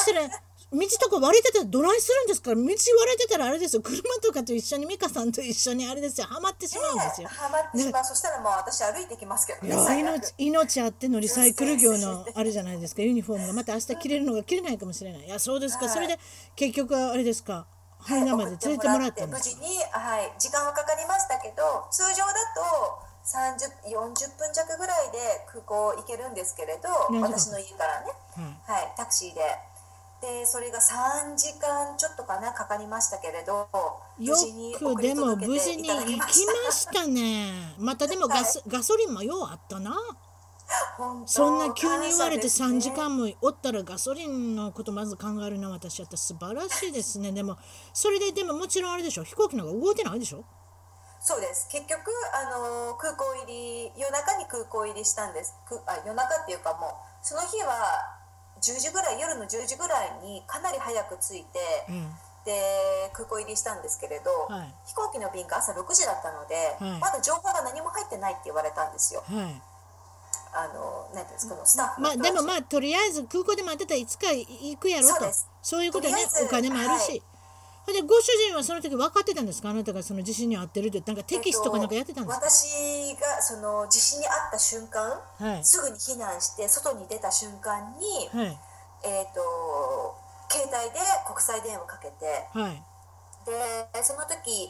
したら道とか割れてたらドライするんですから、道割れてたらあれですよ、車とかと一緒に美香さんと一緒にあれですよ、ハマってしまうんですよ、ハマってしまう。そしたらもう私歩いてきますけどね。命あってのリサイクル業のあれじゃないですか、ユニフォームがまた明日着れるのが着れないかもしれない。いやそうですか、はい、それで結局あれですか、羽田まで連れてもらったんですか。無事に、はい、時間はかかりましたけど通常だと30、40分弱ぐらいで空港行けるんですけれど、私の家からね、うん、はい、タクシーででそれが3時間ちょっとかなかかりましたけれど、よくでも無事に行きましたね。またでもガソリンもようあったな。本当そんな急に言われて3時間もおったらガソリンのことまず考えるのは私やったら素晴らしいですね。でもそれででももちろんあれでしょ、飛行機なんか動いてないでしょ。そうです、結局空港入り、夜中に空港入りしたんです。夜中っていうかもうその日は10時ぐらい、夜の10時ぐらいにかなり早く着いて、うん、で空港入りしたんですけれど、はい、飛行機の便が朝6時だったので、はい、まだ情報が何も入ってないって言われたんですよ、はい、なんていうんですか、スタッフの人たち、まあ、でもまあとりあえず空港で待ってたらいつか行くやろと。そうです、そういうことね、お金もあるし、はい、でご主人はその時分かってたんですか？あなたがその地震に遭ってるってなんかテキストとかなんかやってたんですか？私がその地震に遭った瞬間、はい、すぐに避難して外に出た瞬間に、はい、携帯で国際電話かけて、はい、でその時、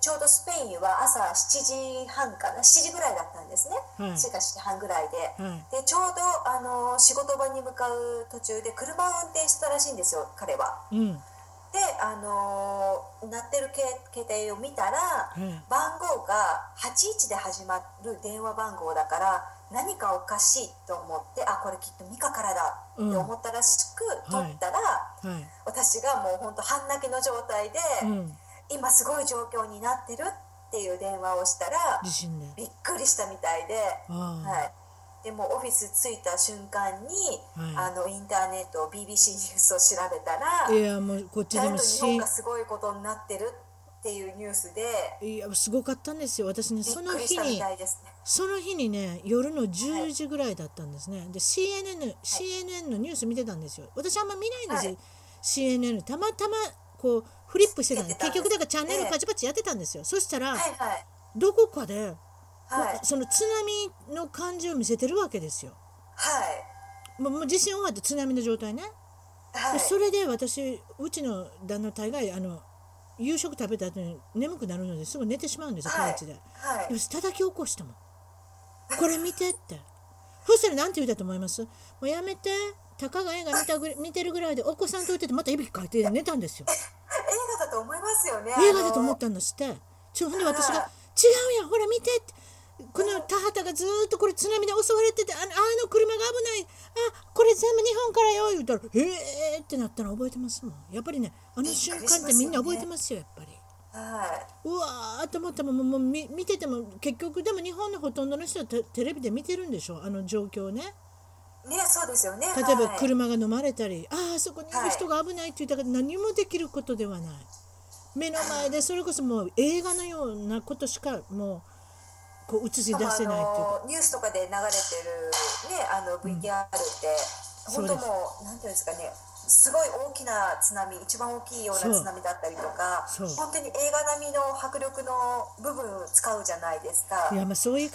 ちょうどスペインは朝7時半かな、7時ぐらいだったんですね、はい、7時か7時半ぐらい でちょうど、仕事場に向かう途中で車を運転してたらしいんですよ彼は、うん、で、鳴ってる携帯を見たら、うん、番号が81で始まる電話番号だから何かおかしいと思って、あ、これきっとミカからだって思ったらしく、うん、取ったら、はいはい、私がもうほんと半泣きの状態で、うん、今すごい状況になってるっていう電話をしたら地震でびっくりしたみたいで、はい、でもオフィス着いた瞬間に、はい、インターネットを BBC ニュースを調べたら、いやもうこっちでも日本がすごいことになってるっていうニュースで、いやすごかったんですよ。私ねその日に、ね、その日にね夜の10時ぐらいだったんですね、はい、で CNN のニュース見てたんですよ。私あんま見ないんですよ、はい、CNN たまたまこうフリップしてたんで、結局だからチャンネルパチパチやってたんですよ、そしたら、はいはい、どこかで、はい、その津波の感じを見せてるわけですよ、はい、もう地震終わって津波の状態ね、はい、それで私うちの旦那大概夕食食べた後に眠くなるのですぐ寝てしまうんですよ、はい、で、はい、よし叩き起こしたもんこれ見てってそしたらなんて言うだと思います？もうやめて、たかが映画見てるぐらいでお子さんと言っててまたいびきかいて寝たんですよ。映画だと思いますよね。映画だと思ったんだして、ほんで私が違うやんほら見てってこの田畑がずっとこれ津波で襲われててあの車が危ない、あこれ全部日本からよ言ったらってなったら覚えてますもん。やっぱりねあの瞬間ってみんな覚えてますよやっぱり、はい、うわーと思ったもん。もう見てても結局でも日本のほとんどの人はテレビで見てるんでしょあの状況ね。ね、そうですよね。例えば車が飲まれたり、はい、あそこにいる人が危ないって言ったから何もできることではない、目の前でそれこそもう映画のようなことしかもうこう映し出せないというか、ニュースとかで流れてる、ね、VTR って、うん、本当もうなんていうんですかね、すごい大きな津波、一番大きいような津波だったりとか、本当に映画並みの迫力の部分を使うじゃないですか。いやまあそういう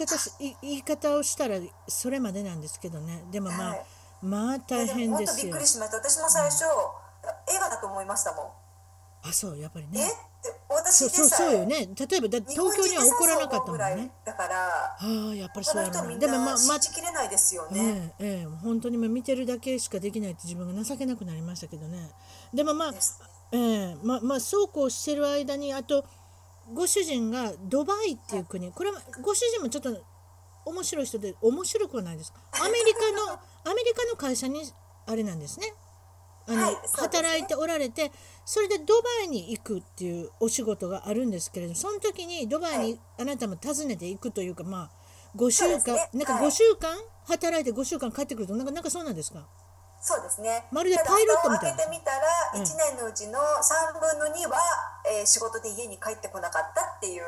言い方をしたらそれまでなんですけどね。でもまあ、はい、まあ大変ですよ。本当びっくりしました。私も最初、うん、映画だと思いましたもん。あ、そうやっぱりね。私でさえそうよね。例えば東京には起こらなかったもんね。だからやっぱりそうやな。でも信じきれないですよね。本当に見てるだけしかできないって自分が情けなくなりましたけどね。でもまあそうこうしてる間にあとご主人がドバイっていう国、これはご主人もちょっと面白い人で面白くはないです。アメリカの会社にあれなんですね。はい、働いておられて、それでドバイに行くっていうお仕事があるんですけれども、その時にドバイにあなたも訪ねていくというか、まあ5週間、なんか5週間働いて5週間帰ってくるとなんかそうなんですか？そうですね。まるでパイロットみたいな。ただ蓋を開けてみたら1年のうちの3分の2は、仕事で家に帰ってこなかったっていう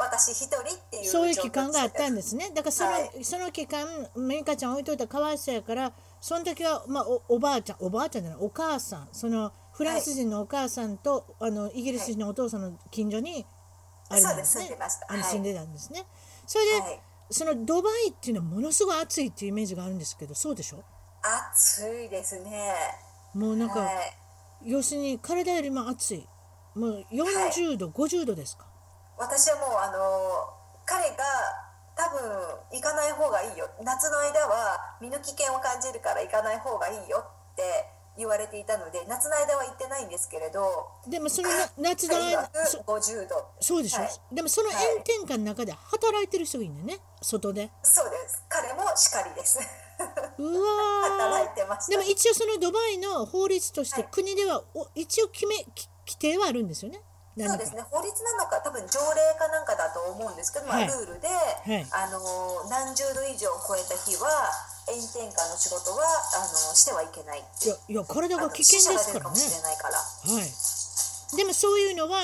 私一人っていうそういう期間があったんですね。だからその期間メイカちゃん置いといたかわいそうやから、その時は、まあ、おばあちゃんじゃないお母さん、そのフランス人のお母さんと、はい、イギリス人のお父さんの近所にあれなんですね、住んでたんですね。それで、はい、そのドバイっていうのはものすごい暑いっていうイメージがあるんですけど、そうでしょ？暑いですね。もうなんか、はい、要するに体よりも暑い、もう40度、はい、50度ですか？私はもう彼が多分行かない方がいいよ、夏の間は身の危険を感じるから行かない方がいいよって言われていたので、夏の間は行ってないんですけれど、でもその夏の間50度そうでしょ、はい、でもその炎天下の中で働いてる人がいいんだよね、外で。そうです、彼もしかりですうわ働いてました。でも一応そのドバイの法律として国では、はい、一応規定はあるんですよね。そうですね、法律なのか多分条例かなんかだと思うんですけど、はい、まあ、ルールで、はい、何十度以上超えた日は炎天下の仕事はしてはいけないっていう。いや体が危険ですからね。でもそういうのは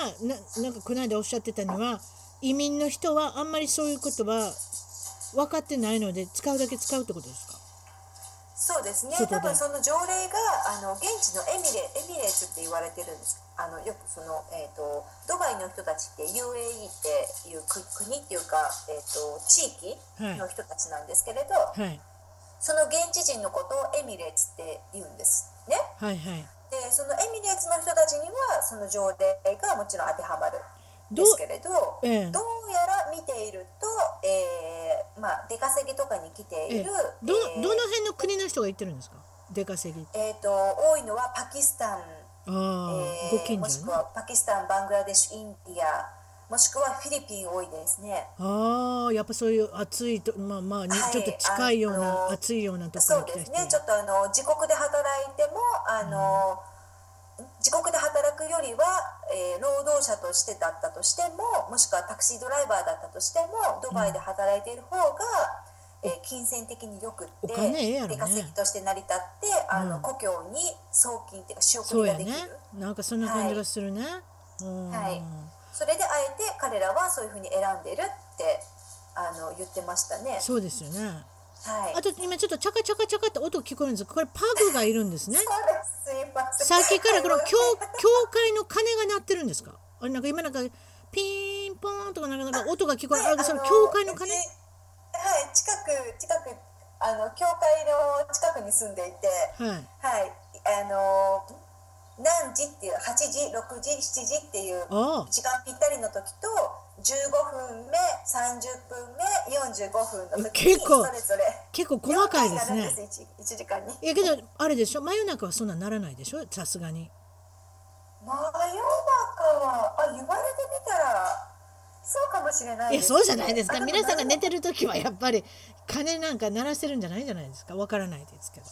なんかこの間おっしゃってたのは、移民の人はあんまりそういうことは分かってないので使うだけ使うってことですか？そうですね、多分その条例が現地のエミレーツって言われてるんです。よくその、ドバイの人たちって UAE っていう国っていうか、地域の人たちなんですけれど、はいはい、その現地人のことをエミレーツって言うんですね、はいはい、でそのエミレーツの人たちにはその条例がもちろん当てはまるんですけれど、どうやら見ていると、出稼ぎとかに来ている、どの辺の国の人が行ってるんですか、出稼ぎ。多いのはパキスタン、ご近所ね、もしくはパキスタン、バングラデシュ、インディア、もしくはフィリピン多いですね。ああ、やっぱそういう暑いと、ちょっと近いような暑いようなところに来た人。そうですね。ちょっと自国で働いても自国で働くよりは、労働者としてだったとしても、もしくはタクシードライバーだったとしても、ドバイで働いている方が、金銭的によくって、出稼ぎとして成り立って、故郷に送金っていうか仕送りができる。そうやね。なんかそんな感じがするね。はい。それであえて彼らはそういうふうに選んでるって言ってましたね。そうですよね。はい、あと今ちょっとチャカチャカチャカって音聞こえるんですが、これパグがいるんですね。そうです、すいません。さっきからこの 教会の鐘が鳴ってるんですか。あれなんか今なんかピンポーンとかなんか音が聞こえる、はい、その教会の鐘。はい、近く教会の近くに住んでいて、はい、はい、何時っていう8時6時7時っていう時間ぴったりの時と15分目30分目45分の時に結構細かいですね。1時間に。いやけどあれでしょ、真夜中はそんなならないでしょ、さすがに。真夜中は言われてみたらそうかもしれないですね。いやそうじゃないですか。皆さんが寝てる時はやっぱり鐘なんか鳴らしてるんじゃないんじゃないですか。わからないですけど。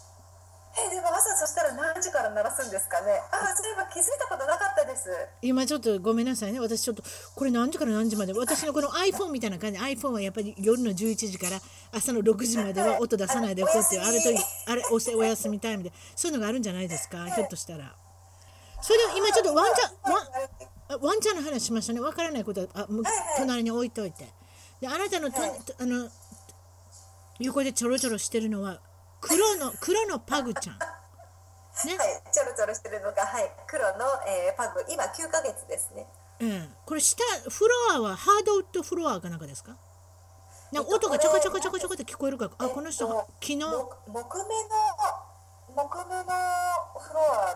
でも朝そしたら何時から鳴らすんですかね。そういえば気づいたことなかったです。今ちょっとごめんなさいね。私ちょっとこれ何時から何時まで、私のこの iPhone みたいな感じで、iPhone はやっぱり夜の11時から朝の6時までは音出さないでおこうっていう、あれお休みタイムでそういうのがあるんじゃないですか、ひょっとしたら。それで今ちょっとワンちゃんの話しましたね。わからないことは隣に置いといて、であなたの横でちょろちょろしてるのは黒のパグちゃん、ね、はい、ちょろちょろしてるのが、はい、黒の、パグ、今9ヶ月ですね、これ下フロアはハードウッドフロアかなんかですか。なんか音がちょこちょこちょこちょこって聞こえるから、この人が昨日木目のフロア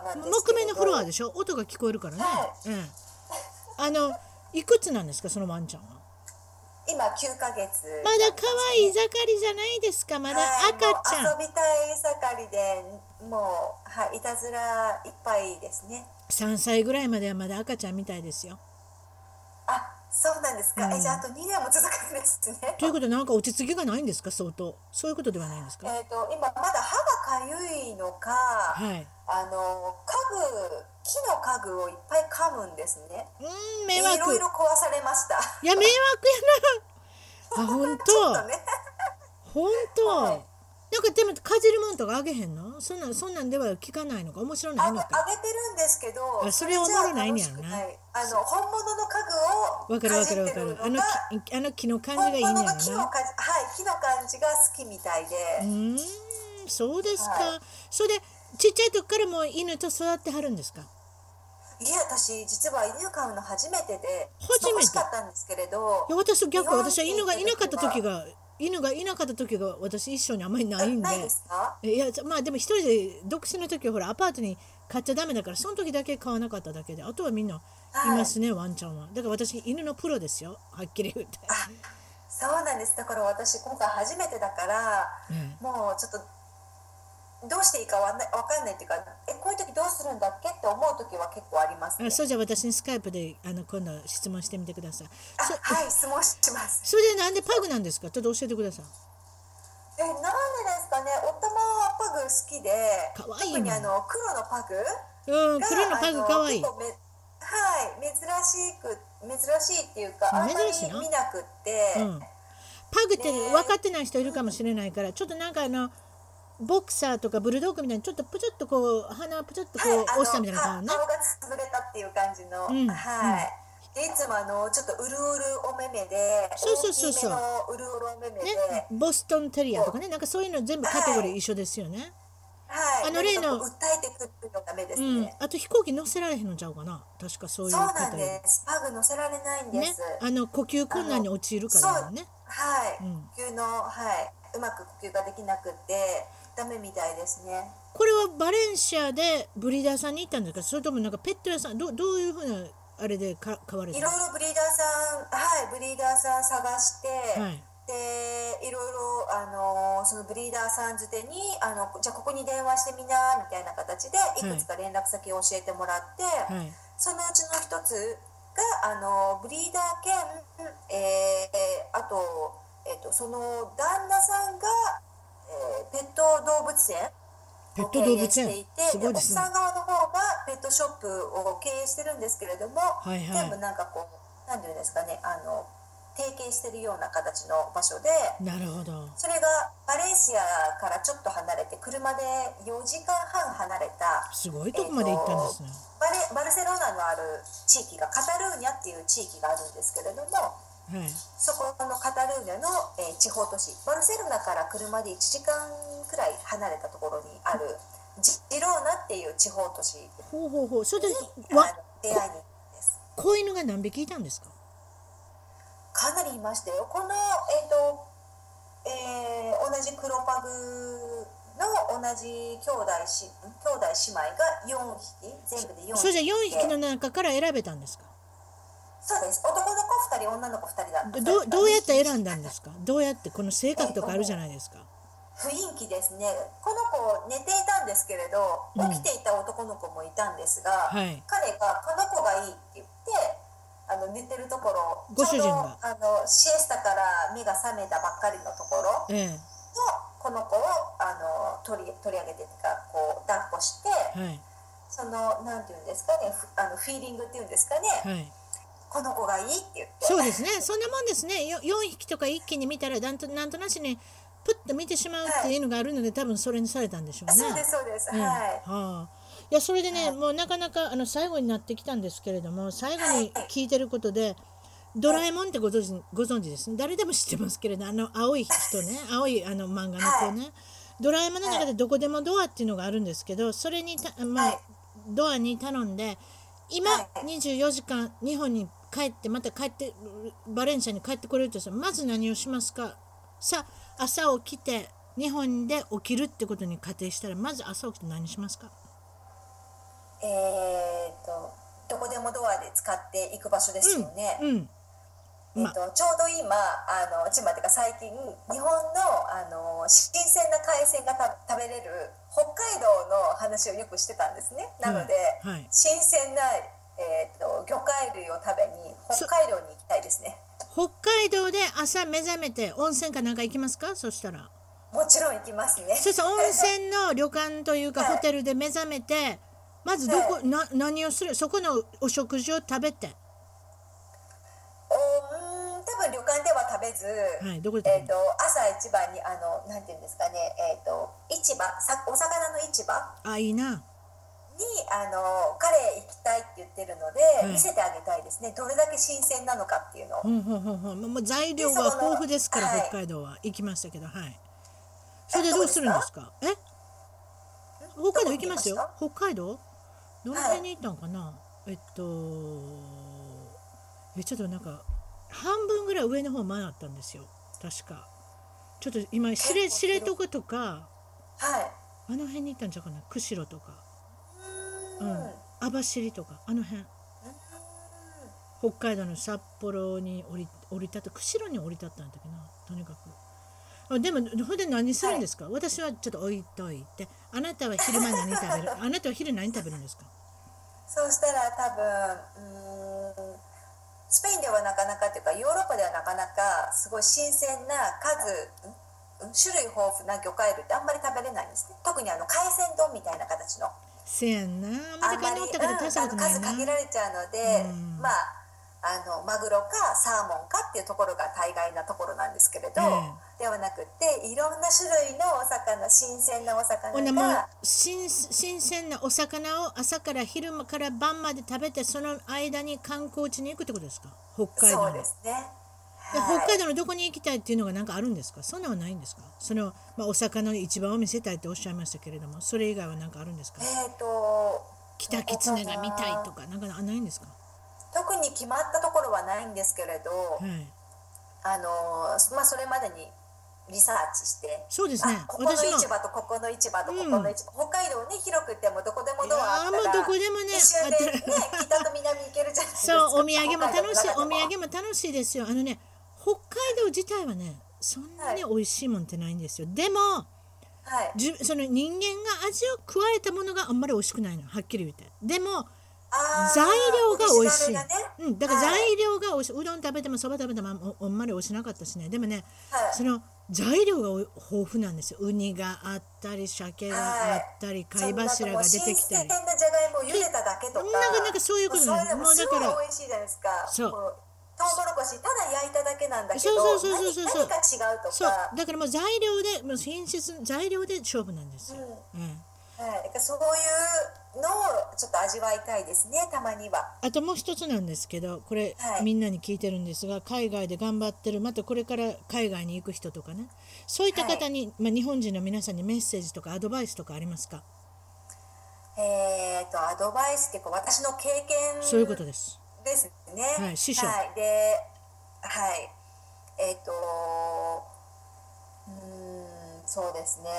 なんですけど、木目のフロアでしょ、音が聞こえるからね、はい、いくつなんですか、そのワンちゃんは。今9ヶ月。まだ可愛い盛りじゃないですか。まだ赤ちゃん、遊びたい盛りで、もう、はい、いたずらいっぱいですね。3歳ぐらいまではまだ赤ちゃんみたいですよ。そうなんですか、じゃあと2年も続くんですね。ということで、なんか落ち着きがないんですか、相当。そういうことではないんですか。今まだ歯がかゆいのか、はい、木の家具をいっぱい噛むんですね。迷惑。いろいろ壊されました。いや迷惑やな。本当。ちょっとね。本当。はい、なんかでもかじるもんとかあげへんの？そんなんでは聞かないのか、面白ないのか。あげてるんですけど、それは面白ないんやろな。本物の家具をかじってるのが、あの木の感じがいいんやろな。本物の木の感じが好きみたいで。そうですか。はい、それでちっちゃい時からもう犬と育ってはるんですか？いや、私実は犬飼うの初めてで、欲しかったんですけれど。いや私と逆、私は犬がいなかった時が。犬がいなかった時が私一緒にあんまりないんで。ないですか？いやでも一人で独身の時はほらアパートに買っちゃダメだから、その時だけ買わなかっただけで、あとはみんないますね、はい、ワンちゃんは。だから私犬のプロですよ、はっきり言って。そうなんです。だから私今回初めてだから、もうちょっとどうしていいかわかんないっていうか、こういう時どうするんだっけって思う時は結構ありますね。そうじゃあ私にスカイプで今度質問してみてください。はい、質問します。それでなんでパグなんですか、ちょっと教えてください。なんでですかね。おたまはパグ好きで、かわいい特に黒のパグが、黒のパグかわいい、はい、珍しいっていうか、あんまり見なくって、パグって分かってない人いるかもしれないから、ちょっとなんかボクサーとかブルドッグみたいにちょっとプチョッとこう鼻プチョッとこう、はい、落ちたみたいな感じね。顔が潰れたっていう感じの、でいつもちょっとうるうるお目目で、そう大きめのうるうるお目目で、ね、ボストンテリアとかね、なんかそういうの全部カテゴリー一緒ですよね。例の訴えてくるのが目ですね、うん、あと飛行機乗せられへんのちゃうかな、確かそういう方。そうなんです、バグ乗せられないんです、ね、呼吸困難に陥るからね。はい、うん、呼吸の、はい、うまく呼吸ができなくてダメみたいですね。これはバレンシアでブリーダーさんに行ったんですか、それともなんかペット屋さん、どういうふうなあれで買われたんですか。いろいろブリーダーさん、はい、ブリーダーさん探して、はい、でいろいろそのブリーダーさんづてにじゃあここに電話してみなみたいな形でいくつか連絡先を教えてもらって、はい、そのうちの一つがブリーダー兼、あと、その旦那さんが、ペット動物園を経営していて、ね、奥さん側の方がペットショップを経営してるんですけれども、はいはい、全部なんかこう何て言うんですかね、提携してるような形の場所で、なるほど。それがバレンシアからちょっと離れて車で4時間半離れたすごいとこまで行ったんですね。バルセロナのある地域がカタルーニャっていう地域があるんですけれども、はい、そこのカタルーニャの、地方都市バルセロナから車で1時間くらい離れたところにあるジローナっていう地方都市にそれで出会いに行ったんです。子犬が何匹いたんですか。かなりいましたよ。この、同じ黒パグの同じ兄弟姉妹が4匹、全部で4匹。それじゃ4匹の中から選べたんですか。そうです。男の子2人女の子2人だった。どうやって選んだんですか。どうやって、この性格とかあるじゃないですか。雰囲気ですね。この子寝ていたんですけれど、起きていた男の子もいたんですが、はい、彼がこの子がいいって言って寝てるところ、ご主人がちょうどシエスタから目が覚めたばっかりのところの、この子を取り上げてかこう抱っこして、はい、そのなんていうんですかね、フィーリングっていうんですかね、はい、この子がいいって言って。そうですね、そんなもんですね。4匹とか一気に見たらなんとなしね、プッと見てしまうっていうのがあるので、はい、多分それにされたんでしょうね。そうですそうです、はい、はあ、いやそれでね、はい、もうなかなか最後になってきたんですけれども、最後に聞いてることで、はい、ドラえもんってご存知ですね。誰でも知ってますけれど、青い人ね、青い漫画の子ね、はい、ドラえもんの中でどこでもドアっていうのがあるんですけど、それにはい、ドアに頼んで、今、はい、24時間日本に帰って、また帰ってバレンシアに帰ってこれるとしたら、まず何をしますか。さあ、朝起きて日本で起きるってことに仮定したら、まず朝起きて何しますか。どこでもドアで使っていく場所ですよね、うんうん、ちょうど今最近日本の、新鮮な海鮮が食べれる北海道の話をよくしてたんですね。なので、うん、はい、新鮮な、魚介類を食べに北海道に行きたいですね。北海道で朝目覚めて温泉かなんか行きますか。そしたらもちろん行きますね。そうそう、温泉の旅館というか、はい、ホテルで目覚めて、まずはい、何をする。そこのお食事を食べて、多分旅館では食べず、はい、どこで食べるの？朝一番になんていうんですかね、市場、お魚の市場、あ、いいな、にカレー行きたいって言ってるので、はい、見せてあげたいですね。どれだけ新鮮なのかっていうのを、もう材料が豊富ですから、はい、北海道は行きましたけど、はい、それでどうするんですか？え？北海道行きましたよ。北海道どの辺に行ったのかな、はい、ちょっとなんか半分ぐらい上の方回ったんですよ、確か。ちょっと今知床とか、はい、あの辺に行ったんじゃないかな、釧路とか、うん、網走とか、あの辺、北海道の札幌に降り立って、釧路に降り立ったんだけどな、とにかく。でもそれで何するんですか、はい、私はちょっと置いといて、あなたは昼間何食べるあなたは昼何食べるんですか。そうしたら多分スペインではなかなかというか、ヨーロッパではなかなかすごい新鮮な種類豊富な魚介類ってあんまり食べれないんですね。特に海鮮丼みたいな形のせやんな、アメリカにおったけど大したことないな、数限られちゃうので、うん、まあマグロかサーモンかっていうところが大概なところなんですけれど、ではなくて、いろんな種類のお魚、新鮮なお魚が、新鮮なお魚を朝から昼間から晩まで食べて、その間に観光地に行くってことですか、北海道。そうですね、北海道のどこに行きたいっていうのが何かあるんですか？そんなはないんですか？その、まあ、お魚の市場を見せたいっておっしゃいましたけれども、それ以外は何かあるんですか？北キツネが見たいとかなんかないんですか？特に決まったところはないんですけれど、はい、まあ、それまでにリサーチして、そうですね、ここの市場とここの市場とここの市場、北海道ね、広くてもどこでもドアあったらどこでも、ね、一周で、ね、北と南行けるじゃないですか。そう、お土産も楽しい、お土産も楽しいですよ。ね、北海道自体はね、そんなに美味しいもんってないんですよ。はい、でも、はい、その人間が味を加えたものがあんまり美味しくないの、はっきり言って。でも材料が美味しい、ね、うん、だから材料が美味しい、うどん食べてもそば食べてもあんまり美味しなかったしね。でもね、はい、その材料が豊富なんですよ。ウニがあったり、鮭があったり、貝柱が出てきたり、新鮮なじゃがいもを茹でただけとか、なんかそういうことなんです。もうだからすごい美味しいじゃないですか。そう、トウモロコシただ焼いただけなんだけど、何か違うとか、そうだからもう材料で、もう品質材料で勝負なんですよ。うん、うん、はい、だそういうのをちょっと味わいたいですね、たまには。あともう一つなんですけど、これ、はい、みんなに聞いてるんですが、海外で頑張ってる、またこれから海外に行く人とかね、そういった方に、はい、まあ、日本人の皆さんにメッセージとかアドバイスとかありますか？アドバイスっていうか、私の経験、そういうことです。ですね。はい、師匠。はい、で、はい、そうですね。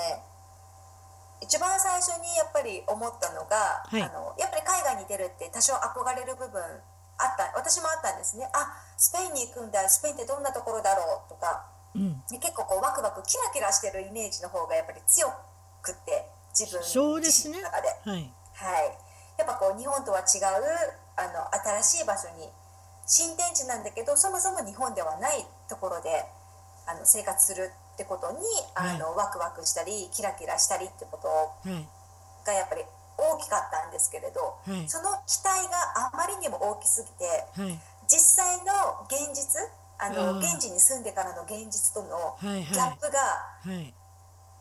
一番最初にやっぱり思ったのが、はい、やっぱり海外に出るって多少憧れる部分あった、私もあったんですね。あ、スペインに行くんだ、スペインってどんなところだろうとか、うん、結構こうワクワクキラキラしてるイメージの方がやっぱり強くって、自分自身の中で、そうですね、はい、はい、やっぱこう日本とは違う新しい場所に、新天地なんだけどそもそも日本ではないところで生活するってことに、はい、ワクワクしたりキラキラしたりってことがやっぱり大きかったんですけれど、はい、その期待があまりにも大きすぎて、はい、実際の現実、現地に住んでからの現実とのギャップが、はいはい、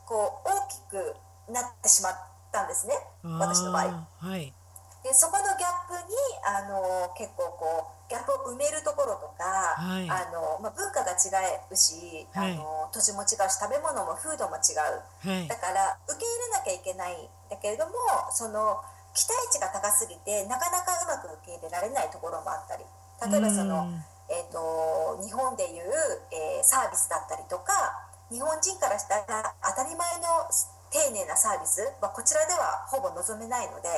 こう大きくなってしまったんですね、私の場合、はい、でそこのギャップに結構こうギャップを埋めるところとか、はい、まあ、文化が違うし、はい、土地も違うし、食べ物も風土も違う、はい、だから受け入れなきゃいけないんだけれども、その期待値が高すぎてなかなかうまく受け入れられないところもあったり、例えばその、日本でいう、サービスだったりとか、日本人からしたら当たり前の丁寧なサービスはこちらではほぼ望めないので、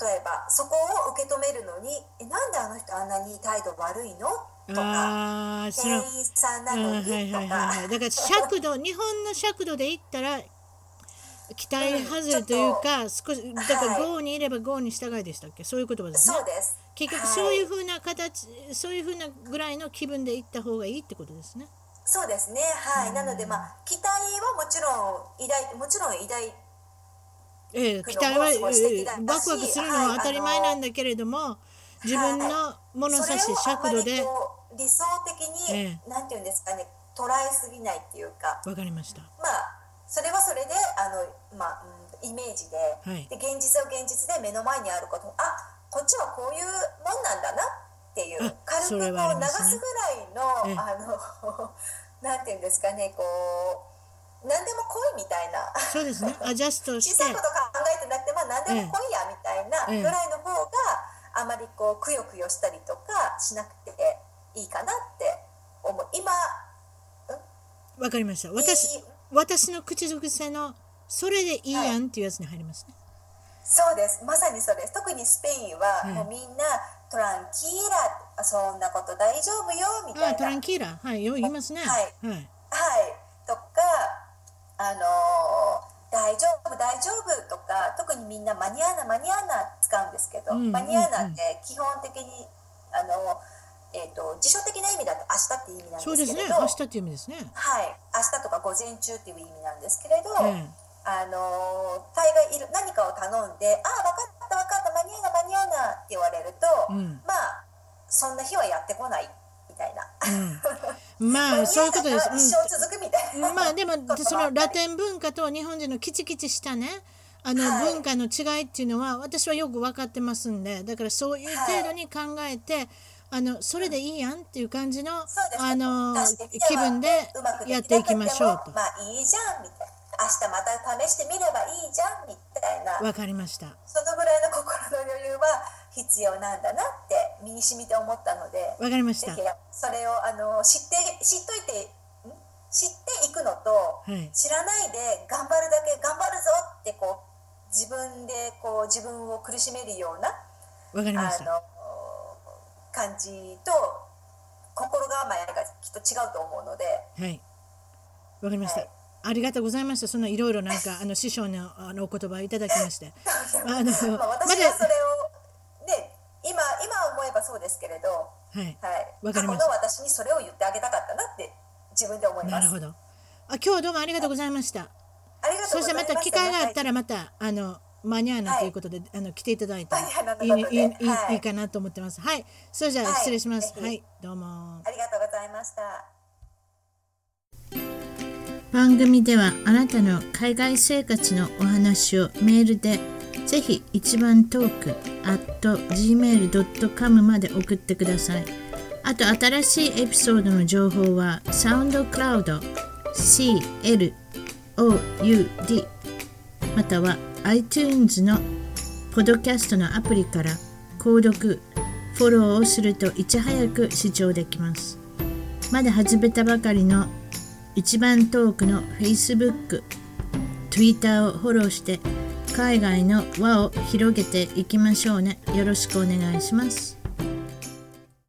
例えばそこを受け止めるのに、なんであの人あんなに態度悪いのとか、店員さんなのにとか、だから尺度日本の尺度で言ったら期待外れというか、少しだから郷にいれば郷に従いでしたっけ、そういう言葉ですね。そうです、結局そういう風な形、はい、そういう風なぐらいの気分で行った方がいいってことですね。そうですね、はい、なので、まあ、期待はもちろん期待はワクワクするのは当たり前なんだけれども、自分の物差し、尺度で理想的に、なんていうんですかね、捉えすぎないっていうか、わかりました。まあそれはそれでまあ、イメージで、はい、で現実は現実で目の前にあること、あ、こっちはこういうもんなんだなっていう、軽くこう流すぐらいの、なんていうんですかね、こう何でも来いみたいな、そうですね、アジャストして小さいこと考えてなくても何でも来いやみたいなぐらいの方が、あまりこうくよくよしたりとかしなくていいかなって思う。今わかりました。私の口癖のそれでいいやんっていうやつに入りますね、はい、そうです、まさにそうです。特にスペインはもうみんな、トランキーラ、そんなこと大丈夫よみたいな、トランキーラ、はい、よく言いますね、はい、はい、とか、大丈夫大丈夫とか、特にみんなマニアーナマニアーナ使うんですけど、うんうんうん、マニアーナって基本的に辞書的な意味だと明日っていう意味なんですけど、そうですね、明日っていう意味ですね、はい、明日とか午前中っていう意味なんですけれど、大概何かを頼んで、ああ分かった分かった、マニアーナマニアーナって言われると、うん、まあそんな日はやってこないみたいな、うん、まあそういうことです、うん、一生続くみたいな、まあでもそのラテン文化と日本人のキチキチしたね、はい、文化の違いっていうのは私はよく分かってますんで、だからそういう程度に考えて、それでいいやんっていう感じの、気分でやっていきましょうと。まあいいじゃんみたいな。明日また試してみればいいじゃんみたいな。わかりました。そのぐらいの心の余裕は必要なんだなって身に染みて思ったので。わかりました。それを知っていくのと、はい、知らないで頑張るだけ頑張るぞってこう自分でこう自分を苦しめるような。わかりました。感じと心構えがきっと違うと思うので。はい。わかりました。はい、ありがとうございました。そのいろいろなんか師匠のお言葉をいただきまして私はそれを、ね、今思えばそうですけれど、はいはい、わかりました。過去の私にそれを言ってあげたかったなって自分で思います。なるほど。今日どうもありがとうございました。そしてまた機会があったらまたマニアーナということで、はい、来ていただいたらいいかなと思ってます。はい、それじゃあ失礼します。はい、はい、どうもありがとうございました。番組ではあなたの海外生活のお話をメールでぜひ一番トーク @gmail.com まで送ってください。あと新しいエピソードの情報はサウンドクラウド CLOUD または iTunes のポッドキャストのアプリから購読フォローをするといち早く視聴できます。まだ始めたばかりの一番トークの Facebook、Twitter をフォローして海外の輪を広げていきましょうね。よろしくお願いします。